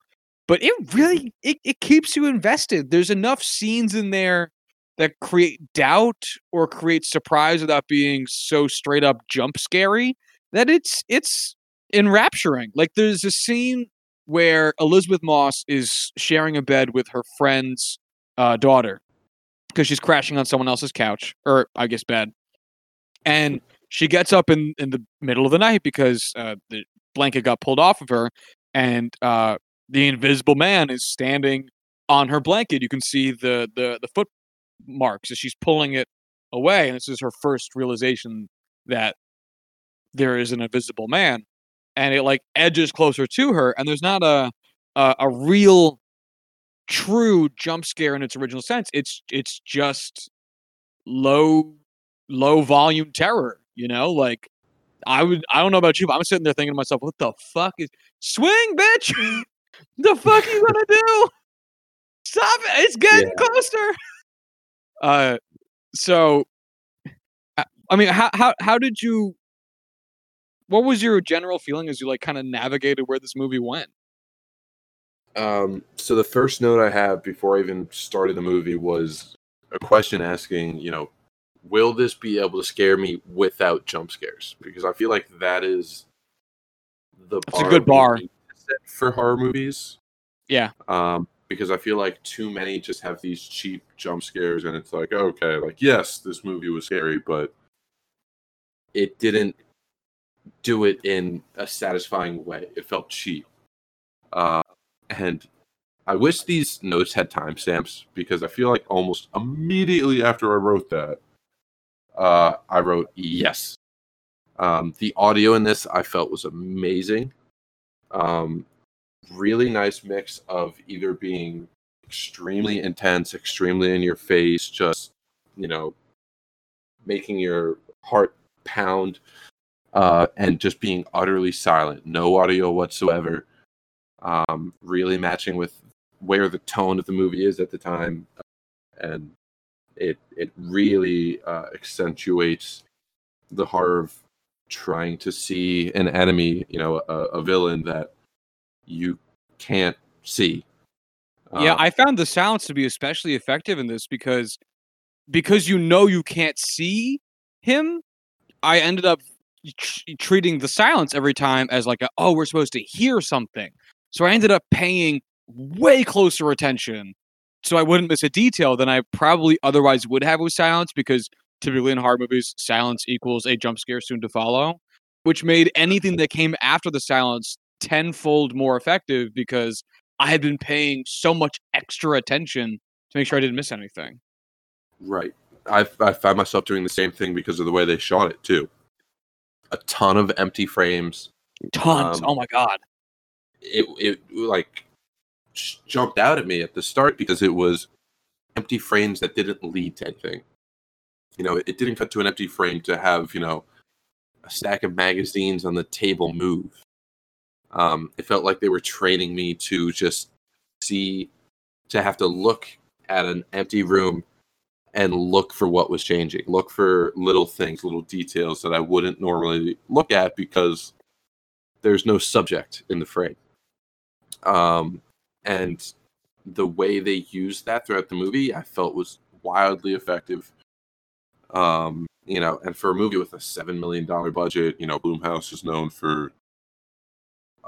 But it really keeps you invested. There's enough scenes in there that create doubt or create surprise without being so straight up jump scary that it's enrapturing. Like, there's a scene where Elizabeth Moss is sharing a bed with her friend's daughter, because she's crashing on someone else's couch, or I guess bed. And she gets up in the middle of the night because the blanket got pulled off of her, and the Invisible Man is standing on her blanket. You can see the foot marks as she's pulling it away, and this is her first realization that there is an Invisible Man, and it edges closer to her, and there's not a real true jump scare in its original sense. It's just low volume terror, I don't know about you, but I'm sitting there thinking to myself, what the fuck is swing, bitch? The fuck are you gonna do? Stop it, it's getting closer. So I mean, how did you, what was your general feeling as you kind of navigated where this movie went? So the first note I have before I even started the movie was a question asking, will this be able to scare me without jump scares? Because I feel like that is that's a good bar for horror movies. Yeah. Because I feel like too many just have these cheap jump scares, and it's yes, this movie was scary, but it didn't do it in a satisfying way. It felt cheap. And I wish these notes had timestamps, because I feel like almost immediately after I wrote that, I wrote yes. The audio in this I felt was amazing. Really nice mix of either being extremely intense, extremely in your face, just, making your heart pound, and just being utterly silent. No audio whatsoever. Really matching with where the tone of the movie is at the time. And it really accentuates the horror of trying to see an enemy, a villain that you can't see. I found the sounds to be especially effective in this because you can't see him. I ended up treating the silence every time as we're supposed to hear something. So I ended up paying way closer attention so I wouldn't miss a detail than I probably otherwise would have with silence, because typically in horror movies, silence equals a jump scare soon to follow, which made anything that came after the silence tenfold more effective, because I had been paying so much extra attention to make sure I didn't miss anything. Right. I found myself doing the same thing because of the way they shot it too. A ton of empty frames. Tons. Oh my God. It jumped out at me at the start because it was empty frames that didn't lead to anything. It didn't cut to an empty frame to have, a stack of magazines on the table move. It felt like they were training me to just have to look at an empty room and look for what was changing, look for little things, little details that I wouldn't normally look at because there's no subject in the frame. And the way they used that throughout the movie, I felt was wildly effective. And for a movie with a $7 million budget, Blumhouse is known for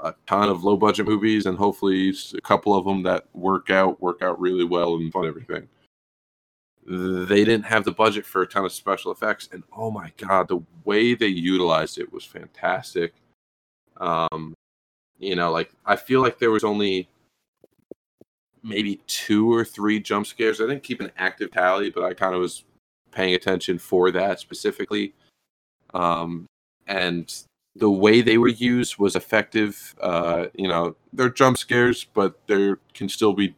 a ton of low budget movies, and hopefully a couple of them that work out really well and fun everything. They didn't have the budget for a ton of special effects, and oh my God, the way they utilized it was fantastic. You know, like, I feel like there was only maybe 2 or 3 jump scares. I didn't keep an active tally, but I kind of was paying attention for that specifically. And the way they were used was effective. You know, they're jump scares, but they can still be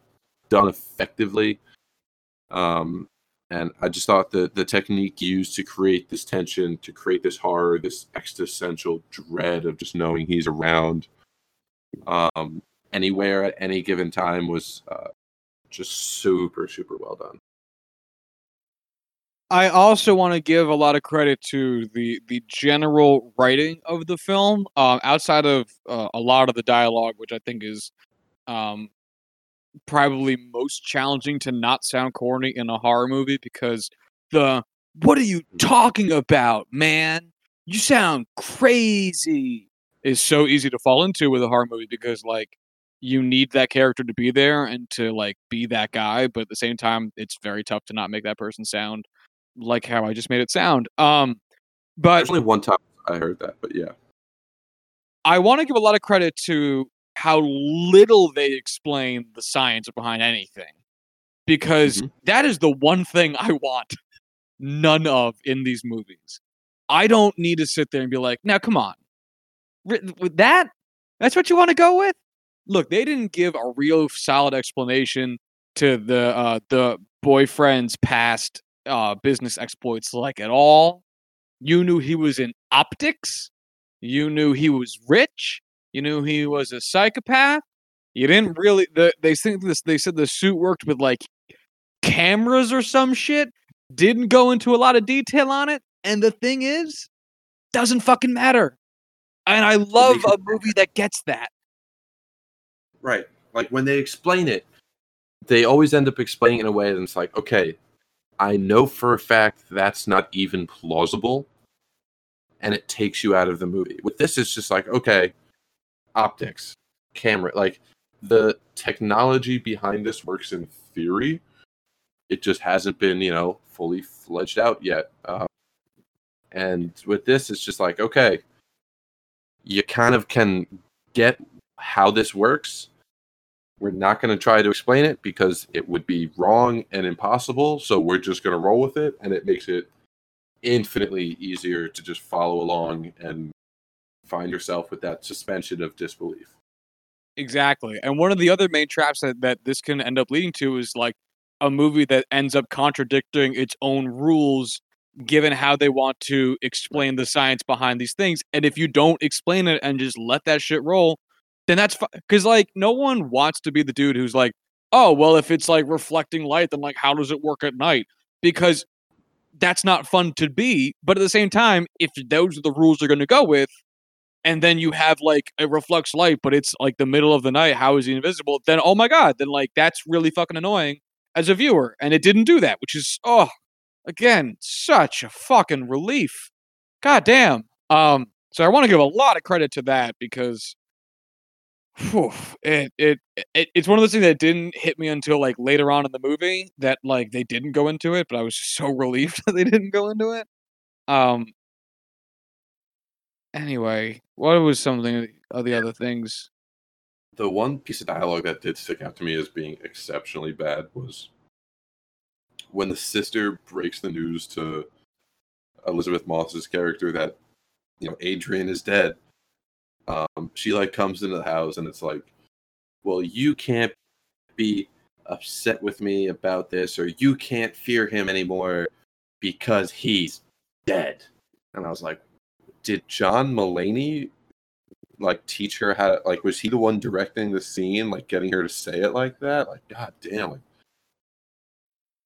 done effectively. And I just thought the technique used to create this tension, to create this horror, this existential dread of just knowing he's around anywhere at any given time was just super, super well done. I also want to give a lot of credit to the general writing of the film, outside of a lot of the dialogue, which I think is probably most challenging to not sound corny in a horror movie, because the "what are you talking about, man? You sound crazy" is so easy to fall into with a horror movie, because like you need that character to be there and to like be that guy, but at the same time it's very tough to not make that person sound like how I just made it sound. But actually, one time I heard that, but yeah, I want to give a lot of credit to how little they explain the science behind anything, because that is the one thing I want none of in these movies. I don't need to sit there and be like, now come on, with that's what you want to go with? Look, they didn't give a real solid explanation to the boyfriend's past business exploits like at all. You knew he was in optics. You knew he was rich. You knew he was a psychopath. You didn't really... They said the suit worked with, like, cameras or some shit. Didn't go into a lot of detail on it. And the thing is, doesn't fucking matter. And I love a movie that gets that. Right. Like, when they explain it, they always end up explaining it in a way that's like, okay, I know for a fact that's not even plausible. And it takes you out of the movie. With this, it's just like, okay... optics, camera, like the technology behind this works in theory. It just hasn't been, you know, fully fledged out yet. And with this, it's just like, okay, you kind of can get how this works. We're not going to try to explain it because it would be wrong and impossible. So we're just going to roll with it. And it makes it infinitely easier to just follow along and find yourself with that suspension of disbelief. Exactly. And one of the other main traps that this can end up leading to is like a movie that ends up contradicting its own rules, given how they want to explain the science behind these things. And if you don't explain it and just let that shit roll, then that's fine. Because like no one wants to be the dude who's like, oh, well, if it's like reflecting light, then like how does it work at night? Because that's not fun to be. But at the same time, if those are the rules you're going to go with, and then you have like it reflects light, but it's like the middle of the night. How is he invisible? Then, oh my God, then like that's really fucking annoying as a viewer. And it didn't do that, which is, oh, again, such a fucking relief. God damn. So I want to give a lot of credit to that, because whew, it's one of those things that didn't hit me until like later on in the movie that like they didn't go into it, but I was just so relieved that they didn't go into it. Anyway, what was something of the other things? The one piece of dialogue that did stick out to me as being exceptionally bad was when the sister breaks the news to Elizabeth Moss's character that, you know, Adrian is dead. She like comes into the house and it's like, well, you can't be upset with me about this, or you can't fear him anymore because he's dead. And I was like, did John Mulaney like teach her how to, like, was he the one directing the scene, like getting her to say it like that? Like, God damn, like,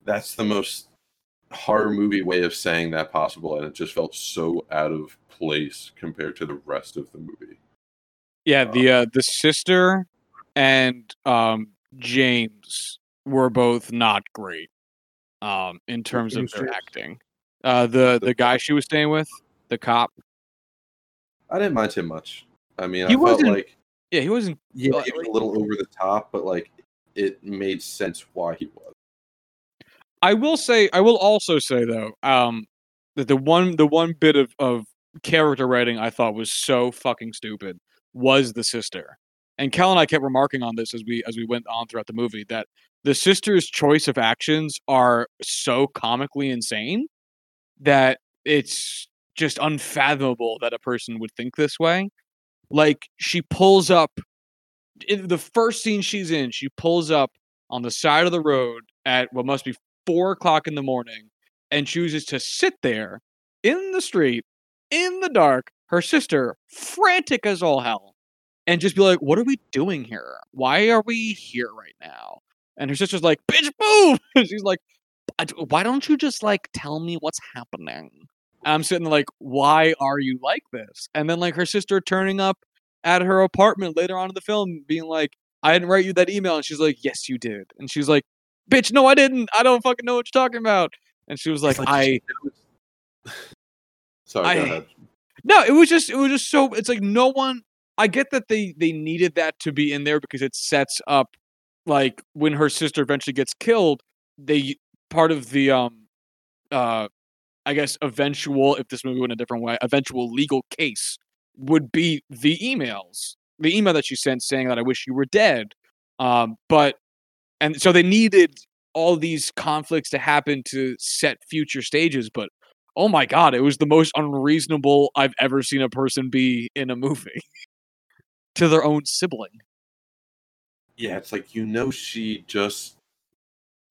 that's the most horror movie way of saying that possible. And it just felt so out of place compared to the rest of the movie. Yeah. The sister and, James were both not great, in terms of their acting. The guy she was staying with, the cop. I didn't mind him much. I mean, I felt like... Yeah, he wasn't... Yeah, he was a little over the top, but, like, it made sense why he was. I will also say, though, that the one bit of character writing I thought was so fucking stupid was the sister. And Cal and I kept remarking on this as we went on throughout the movie, that the sister's choice of actions are so comically insane that it's just unfathomable that a person would think this way. Like, she pulls up in the first scene she's in, she pulls up on the side of the road at what must be 4 o'clock in the morning and chooses to sit there in the street in the dark, her sister, frantic as all hell, and just be like, what are we doing here? Why are we here right now? And her sister's like, bitch, move! And she's like, why don't you just, like, tell me what's happening? And I'm sitting there like, why are you like this? And then, like, her sister turning up at her apartment later on in the film being like, I didn't write you that email. And she's like, yes, you did. And she's like, bitch, no, I didn't. I don't fucking know what you're talking about. And she was like, Sorry, go ahead. No, it was just so, it's like no one, I get that they needed that to be in there because it sets up, like, when her sister eventually gets killed, part of the, I guess eventual, if this movie went a different way, eventual legal case would be the emails. The email that she sent saying that I wish you were dead. And so they needed all these conflicts to happen to set future stages, but oh my God, it was the most unreasonable I've ever seen a person be in a movie to their own sibling. Yeah, it's like, she just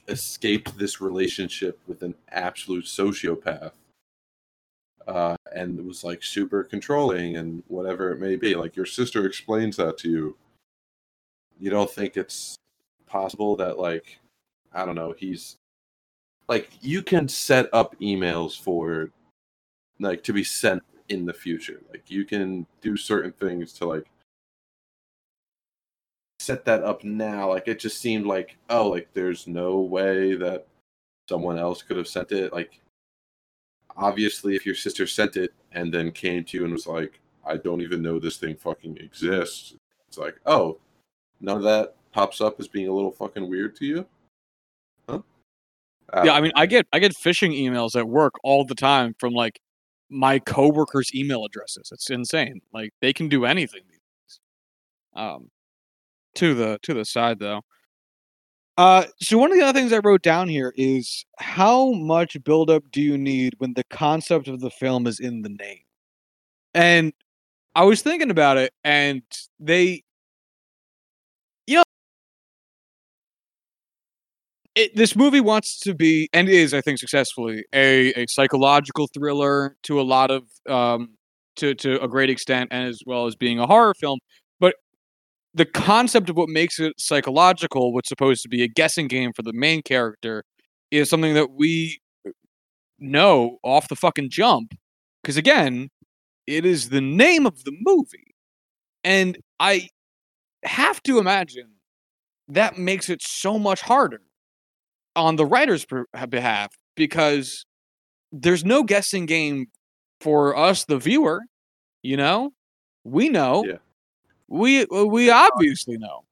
escaped this relationship with an absolute sociopath. And it was like super controlling and whatever it may be. Like, your sister explains that to you. You don't think it's possible that, like, I don't know, he's... Like, you can set up emails for, like, to be sent in the future. Like, you can do certain things to, like, set that up now. Like, it just seemed like, oh, like, there's no way that someone else could have sent it. Like, obviously, if your sister sent it and then came to you and was like, I don't even know this thing fucking exists. It's like, oh, none of that pops up as being a little fucking weird to you? Huh? Yeah, I mean, I get phishing emails at work all the time from, like, my coworkers' email addresses. It's insane. Like, they can do anything these days. To the side though. So one of the other things I wrote down here is how much buildup do you need when the concept of the film is in the name? And I was thinking about it, and they, you know, this movie wants to be, and is, I think, successfully, a psychological thriller to a lot of, to a great extent, and as well as being a horror film. But the concept of what makes it psychological, what's supposed to be a guessing game for the main character, is something that we know off the fucking jump. Because, again, it is the name of the movie. And I have to imagine that makes it so much harder on the writer's behalf, because there's no guessing game for us, the viewer. You know? We know. Yeah. We obviously know.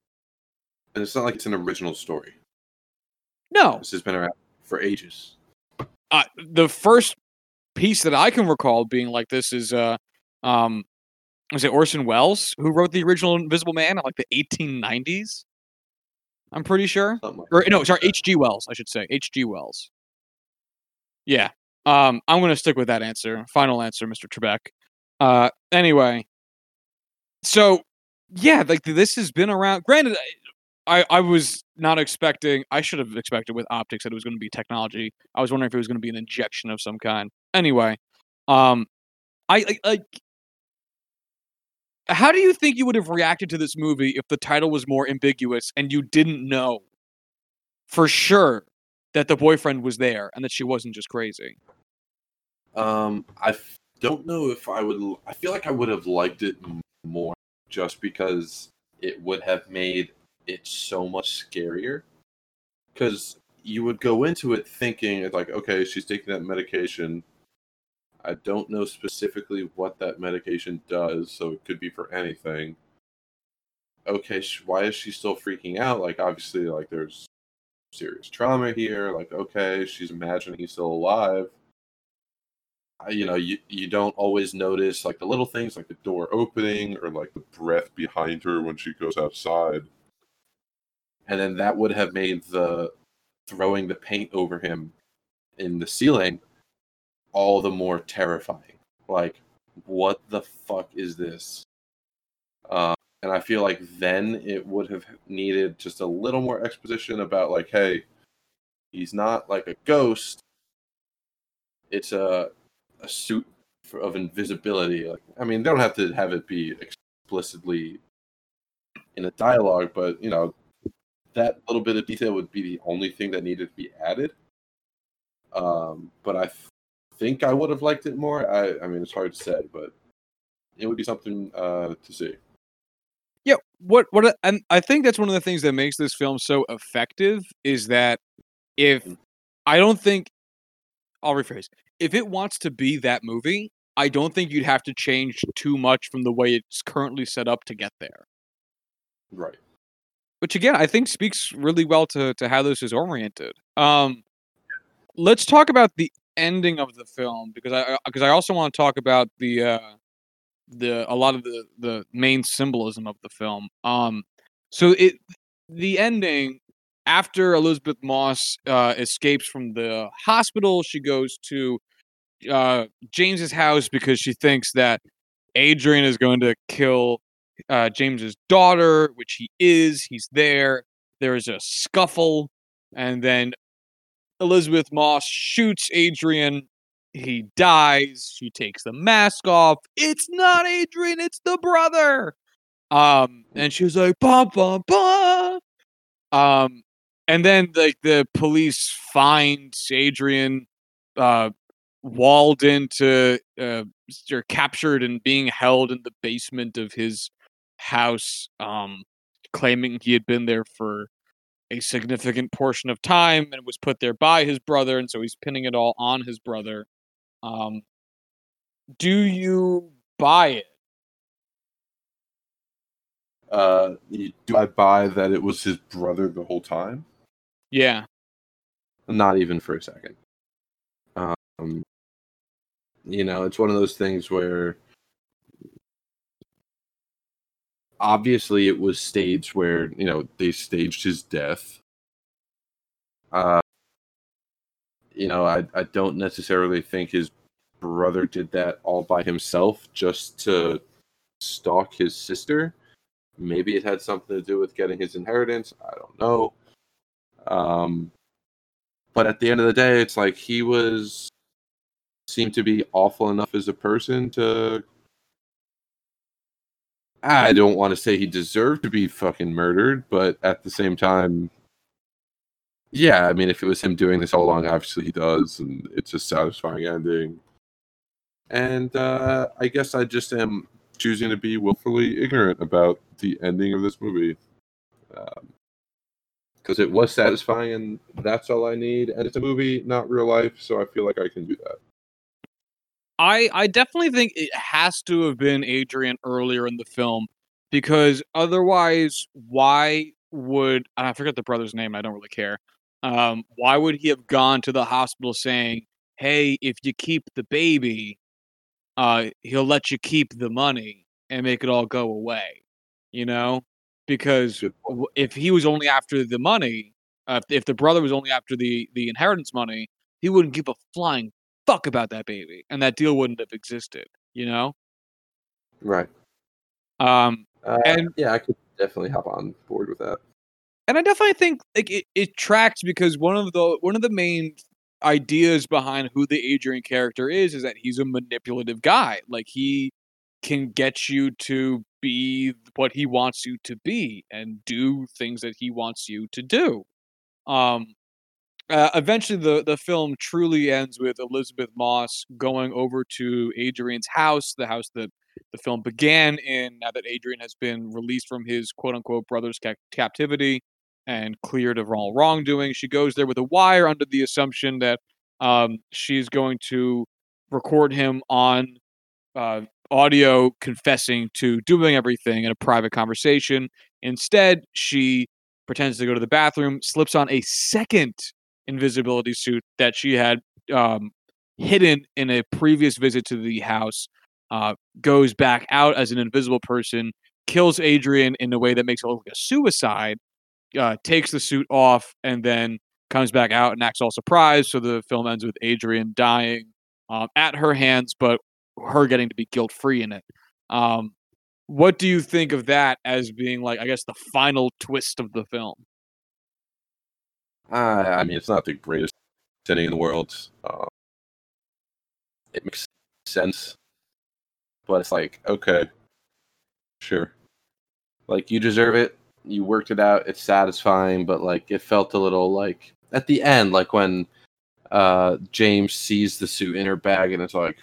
And it's not like it's an original story. No. This has been around for ages. The first piece that I can recall being like this is, was it Orson Welles, who wrote the original Invisible Man in, like, the 1890s? I'm pretty sure. H.G. Wells, I should say. H.G. Wells. Yeah. I'm going to stick with that answer. Final answer, Mr. Trebek. Anyway. So, yeah, like, this has been around. Granted, I was not expecting, I should have expected with optics that it was going to be technology. I was wondering if it was going to be an injection of some kind. Anyway, I how do you think you would have reacted to this movie if the title was more ambiguous and you didn't know for sure that the boyfriend was there and that she wasn't just crazy? I don't know if I would. I feel like I would have liked it more, just because it would have made it so much scarier. Because you would go into it thinking, like, okay, she's taking that medication. I don't know specifically what that medication does, so it could be for anything. Okay, why is she still freaking out? Like, obviously, like, there's serious trauma here. Like, okay, she's imagining he's still alive. you know, you don't always notice like the little things, like the door opening or like the breath behind her when she goes outside. And then that would have made the throwing the paint over him in the ceiling all the more terrifying. Like, what the fuck is this? And I feel like then it would have needed just a little more exposition about like, hey, he's not like a ghost. It's a suit of invisibility. Like, I mean, they don't have to have it be explicitly in a dialogue, but you know, that little bit of detail would be the only thing that needed to be added. But I think I would have liked it more. I mean, it's hard to say, but it would be something to see. Yeah, what, and I think that's one of the things that makes this film so effective is that if it wants to be that movie, I don't think you'd have to change too much from the way it's currently set up to get there. Right. Which, again, I think speaks really well to how this is oriented. Let's talk about the ending of the film, because I also want to talk about a lot of the main symbolism of the film. So the ending, after Elizabeth Moss escapes from the hospital, she goes to James's house because she thinks that Adrian is going to kill James's daughter, which he is. He's there. There is a scuffle, and then Elizabeth Moss shoots Adrian. He dies. She takes the mask off. It's not Adrian. It's the brother. And she was like, "Bum bum bum." And then, like, the police find Adrian walled into, or captured and being held in the basement of his house, claiming he had been there for a significant portion of time and was put there by his brother, and so he's pinning it all on his brother. Do you buy it? Do I buy that it was his brother the whole time? Yeah. Not even for a second. You know, it's one of those things where obviously it was staged where, you know, they staged his death. You know, I don't necessarily think his brother did that all by himself just to stalk his sister. Maybe it had something to do with getting his inheritance. I don't know. But at the end of the day, it's like he seemed to be awful enough as a person to... I don't want to say he deserved to be fucking murdered, but at the same time, yeah, I mean, if it was him doing this all along, obviously he does, and it's a satisfying ending. And I guess I just am choosing to be willfully ignorant about the ending of this movie. Because it was satisfying, and that's all I need. And it's a movie, not real life, so I feel like I can do that. I definitely think it has to have been Adrian earlier in the film, because otherwise, why would... I forget the brother's name, I don't really care. Why would he have gone to the hospital saying, hey, if you keep the baby, he'll let you keep the money and make it all go away, you know? Because if he was only after the money, if the brother was only after the inheritance money, he wouldn't give a flying fuck about that baby, and that deal wouldn't have existed, you know? Right. And yeah, I could definitely hop on board with that. And I definitely think like it tracks, because one of the main ideas behind who the Adrian character is that he's a manipulative guy. Like, he can get you to be what he wants you to be and do things that he wants you to do. Eventually, the film truly ends with Elizabeth Moss going over to Adrian's house, the house that the film began in, now that Adrian has been released from his quote-unquote brother's captivity and cleared of all wrongdoing. She goes there with a wire under the assumption that she's going to record him on audio confessing to doing everything in a private conversation. Instead, she pretends to go to the bathroom, slips on a second invisibility suit that she had hidden in a previous visit to the house, goes back out as an invisible person, kills Adrian in a way that makes it look like a suicide, takes the suit off, and then comes back out and acts all surprised. So the film ends with Adrian dying at her hands, but her getting to be guilt-free in it. What do you think of that as being, like, I guess, the final twist of the film? I mean, it's not the greatest setting in the world. It makes sense. But it's like, okay, sure. Like, you deserve it. You worked it out. It's satisfying. But, like, it felt a little, like, at the end, like, when James sees the suit in her bag and it's like,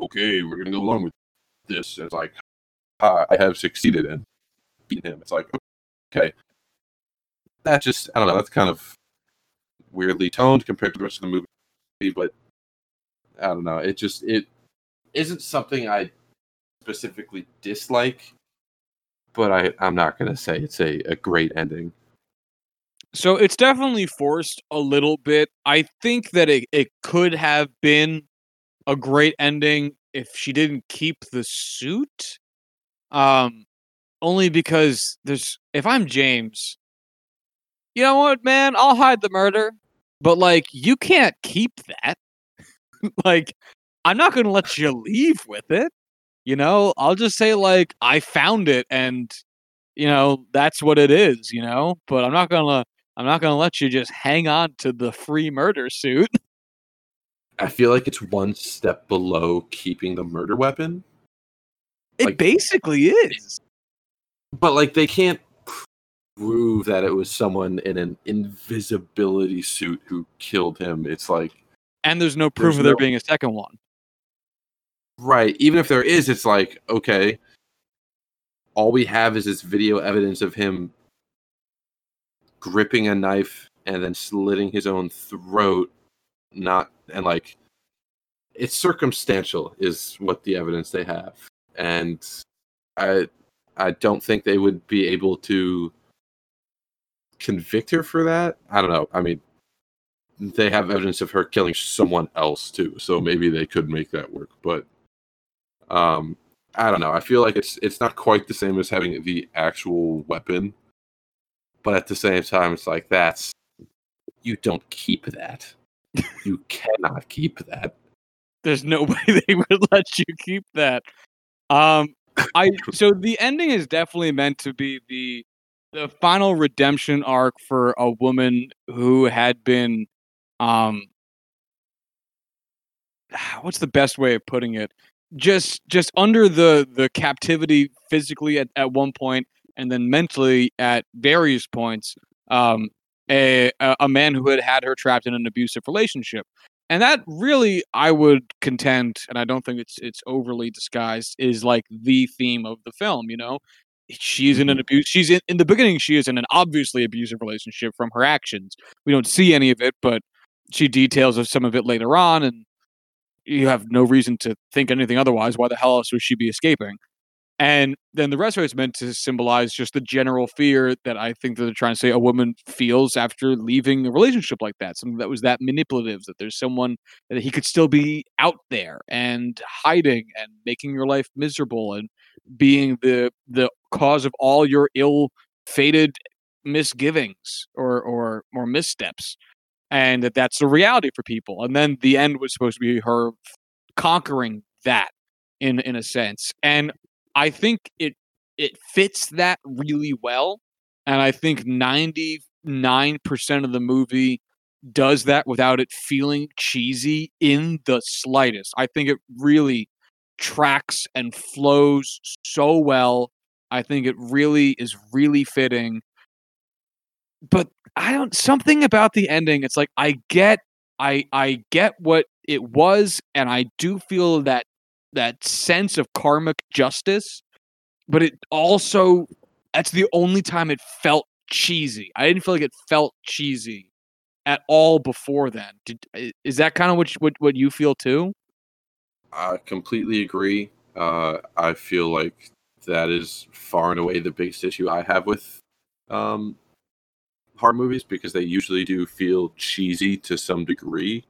okay, we're going to go along with this. And it's like, I have succeeded and beaten him. It's like, okay. That just, I don't know, that's kind of weirdly toned compared to the rest of the movie. But, I don't know, it isn't something I specifically dislike, but I'm not going to say it's a great ending. So it's definitely forced a little bit. I think that it could have been a great ending if she didn't keep the suit. Only because if I'm James, you know what, man, I'll hide the murder, but like, you can't keep that. Like, I'm not going to let you leave with it. You know, I'll just say, like, I found it and, you know, that's what it is, you know, but I'm not going to let you just hang on to the free murder suit. I feel like it's one step below keeping the murder weapon. It basically is. But, like, they can't prove that it was someone in an invisibility suit who killed him. It's like... And there's no proof of there being a second one. Right. Even if there is, it's like, okay, all we have is this video evidence of him gripping a knife and then slitting his own throat. It's circumstantial is what the evidence they have. And I don't think they would be able to convict her for that. I don't know. I mean, they have evidence of her killing someone else too, so maybe they could make that work. But I don't know. I feel like it's not quite the same as having the actual weapon, but at the same time, it's like you don't keep that. You cannot keep that. There's no way they would let you keep that. So the ending is definitely meant to be the final redemption arc for a woman who had been. What's the best way of putting it? Just under the captivity physically at one point, and then mentally at various points, a man who had her trapped in an abusive relationship. And that really, I would contend, and I don't think it's overly disguised, is like the theme of the film, you know? She's in an abuse. She's in the beginning, she is in an obviously abusive relationship from her actions. We don't see any of it, but she details some of it later on, and you have no reason to think anything otherwise. Why the hell else would she be escaping? And then the rest of it's meant to symbolize just the general fear that I think that they're trying to say a woman feels after leaving a relationship like that. Something that was that manipulative, that there's someone that he could still be out there and hiding and making your life miserable and being the cause of all your ill-fated misgivings or missteps. And that's the reality for people. And then the end was supposed to be her conquering that in a sense. And I think it fits that really well, and I think 99% of the movie does that without it feeling cheesy in the slightest. I think it really tracks and flows so well. I think it really is really fitting. But something about the ending, it's like I get what it was, and I do feel that sense of karmic justice, but it also, that's the only time it felt cheesy. I didn't feel like it felt cheesy at all before then. Is that kind of what you feel too? I completely agree. I feel like that is far and away the biggest issue I have with horror movies, because they usually do feel cheesy to some degree.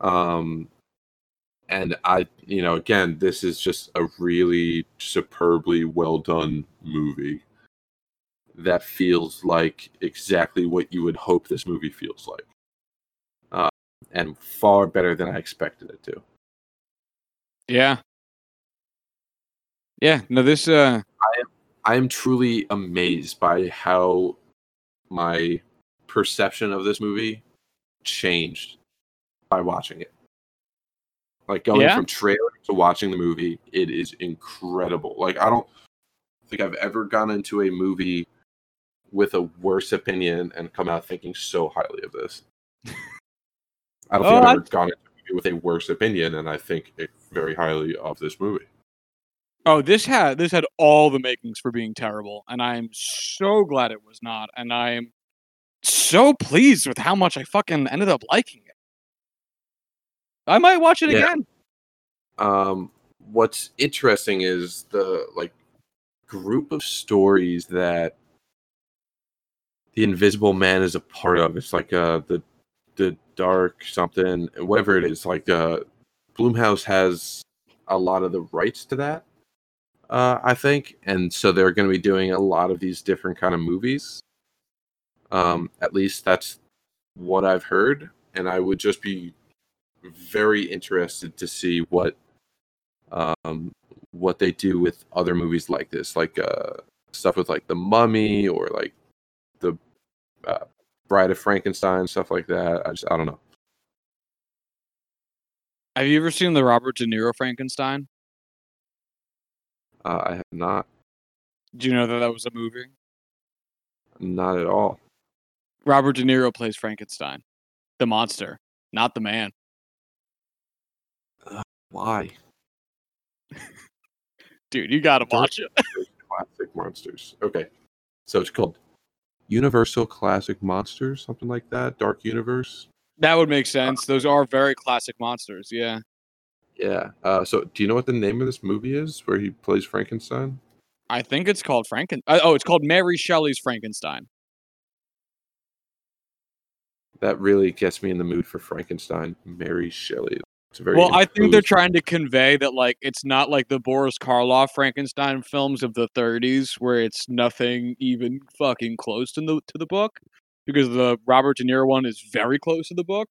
And I, you know, again, this is just a really superbly well done movie that feels like exactly what you would hope this movie feels like, and far better than I expected it to. Yeah. Yeah. No, this. I am truly amazed by how my perception of this movie changed by watching it. Like going from trailer to watching the movie, it is incredible. Like I don't think I've ever gone into a movie with a worse opinion and come out thinking so highly of this. I don't think I've ever gone into a movie with a worse opinion and I think very highly of this movie. Oh, this had all the makings for being terrible, and I'm so glad it was not, and I'm so pleased with how much I fucking ended up liking it. I might watch it again. What's interesting is the group of stories that The Invisible Man is a part of. It's like the dark something, whatever it is. Like Blumhouse has a lot of the rights to that. I think, and so they're going to be doing a lot of these different kind of movies. At least that's what I've heard, and I would just be very interested to see what they do with other movies like this, stuff with The Mummy or the Bride of Frankenstein, stuff like that. I don't know. Have you ever seen the Robert De Niro Frankenstein? I have not. Do you know that was a movie? Not at all. Robert De Niro plays Frankenstein, the monster, not the man. Why? Dude, you gotta watch it. Classic Monsters. Okay. So it's called Universal Classic Monsters, something like that. Dark Universe. That would make sense. Those are very classic monsters, yeah. Yeah. So, do you know what the name of this movie is, where he plays Frankenstein? I think it's called Frankenstein. Oh, it's called Mary Shelley's Frankenstein. That really gets me in the mood for Frankenstein. Mary Shelley. It's very well. I think they're trying to convey that, it's not like the Boris Karloff Frankenstein films of the '30s, where it's nothing even fucking close to the book, because the Robert De Niro one is very close to the book.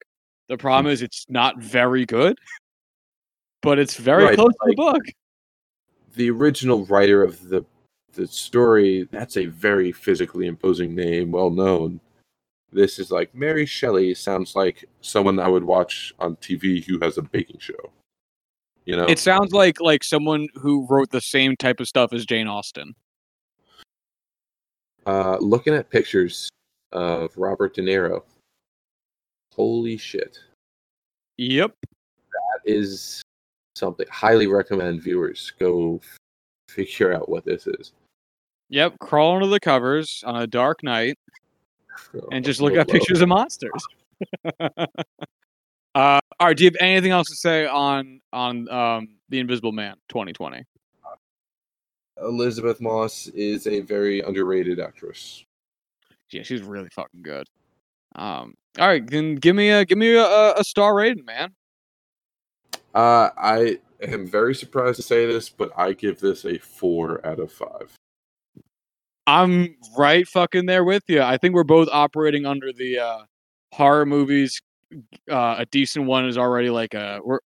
The problem is it's not very good. But it's very close to the book. The original writer of the story, that's a very physically imposing name, well known. This is Mary Shelley sounds like someone I would watch on TV who has a baking show. You know, it sounds like someone who wrote the same type of stuff as Jane Austen. Looking at pictures of Robert De Niro. Holy shit. Yep. That is something. Highly recommend viewers go figure out what this is. Yep, crawl under the covers on a dark night and just look up pictures of monsters. All right, do you have anything else to say on The Invisible Man 2020? Elizabeth Moss is a very underrated actress. Yeah, she's really fucking good. All right, then give me a star rating, man. I am very surprised to say this, but I give this a 4 out of 5. I'm right fucking there with you. I think we're both operating under the horror movies. A decent one is already we're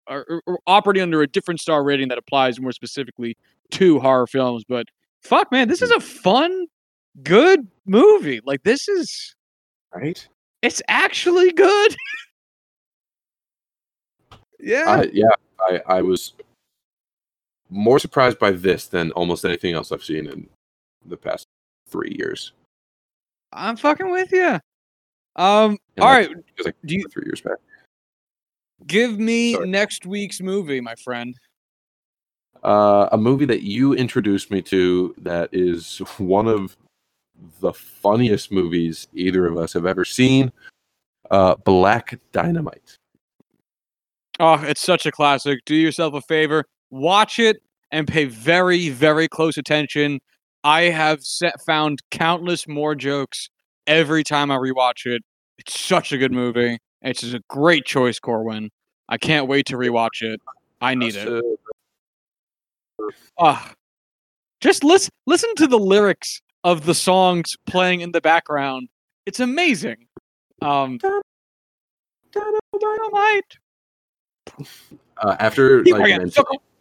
operating under a different star rating that applies more specifically to horror films. But fuck, man, this is a fun, good movie. This is right. It's actually good. Yeah, I was more surprised by this than almost anything else I've seen in the past 3 years. I'm fucking with you. All right. Do you 3 years back? Give me next week's movie, my friend. A movie that you introduced me to that is one of the funniest movies either of us have ever seen. Black Dynamite. Oh, it's such a classic. Do yourself a favor. Watch it and pay very, very close attention. I have found countless more jokes every time I rewatch it. It's such a good movie. It's just a great choice, Corwin. I can't wait to rewatch it. I need it. Just listen to the lyrics of the songs playing in the background. It's amazing. After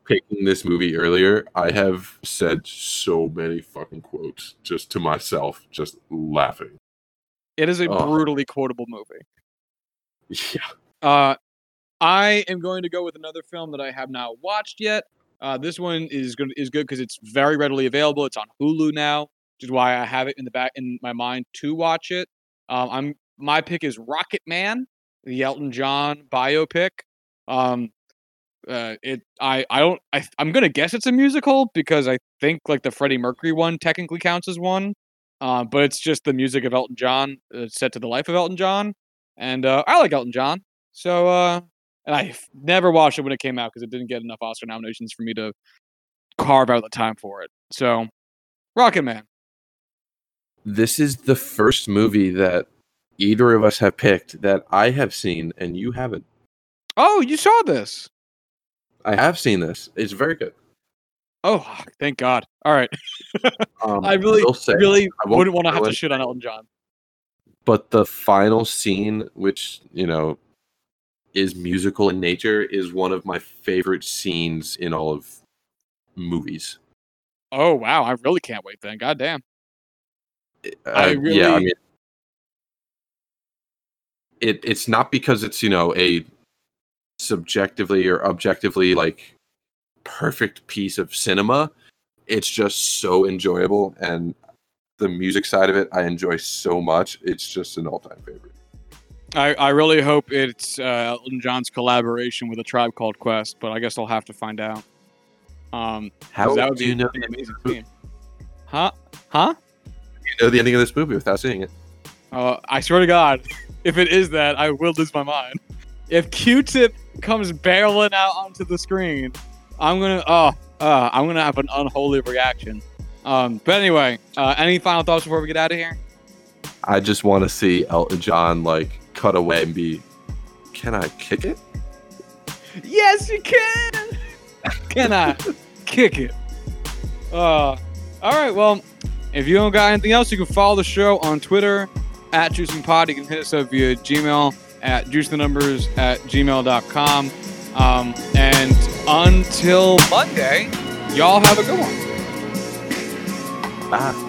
picking this movie earlier, I have said so many fucking quotes just to myself, just laughing. It is a brutally quotable movie. Yeah. I am going to go with another film that I have not watched yet. This one is good because it's very readily available. It's on Hulu now, which is why I have it in my mind to watch it. My pick is Rocket Man, the Elton John biopic. I'm gonna guess it's a musical because I think like the Freddie Mercury one technically counts as one, but it's just the music of Elton John set to the life of Elton John, and I like Elton John, so and I never watched it when it came out because it didn't get enough Oscar nominations for me to carve out the time for it. So, Rocket Man. This is the first movie that either of us have picked that I have seen and you haven't. Oh, you saw this. I have seen this. It's very good. Oh, thank God. All right. I wouldn't want to have to shit on Elton John. But the final scene, which, is musical in nature, is one of my favorite scenes in all of movies. Oh, wow. I really can't wait then. God damn. It's not because it's, a subjectively or objectively like perfect piece of cinema. It's just so enjoyable, and the music side of it I enjoy so much. It's just an all-time favorite. I really hope it's Elton John's collaboration with A Tribe Called Quest, but I guess I'll have to find out. How that would do be you know the amazing theme. Huh? You know the ending of this movie without seeing it. I swear to God, if it is that, I will lose my mind. If Q-Tip comes barreling out onto the screen, I'm gonna have an unholy reaction. But anyway, any final thoughts before we get out of here? I just want to see Elton John cut away and be, "Can I kick it?" Yes, you can. Can I kick it? All right. Well, if you don't got anything else, you can follow the show on Twitter @JuicingPod. You can hit us up via Gmail. at juicethenumbers@gmail.com. And until Monday, y'all have a good one. Bye.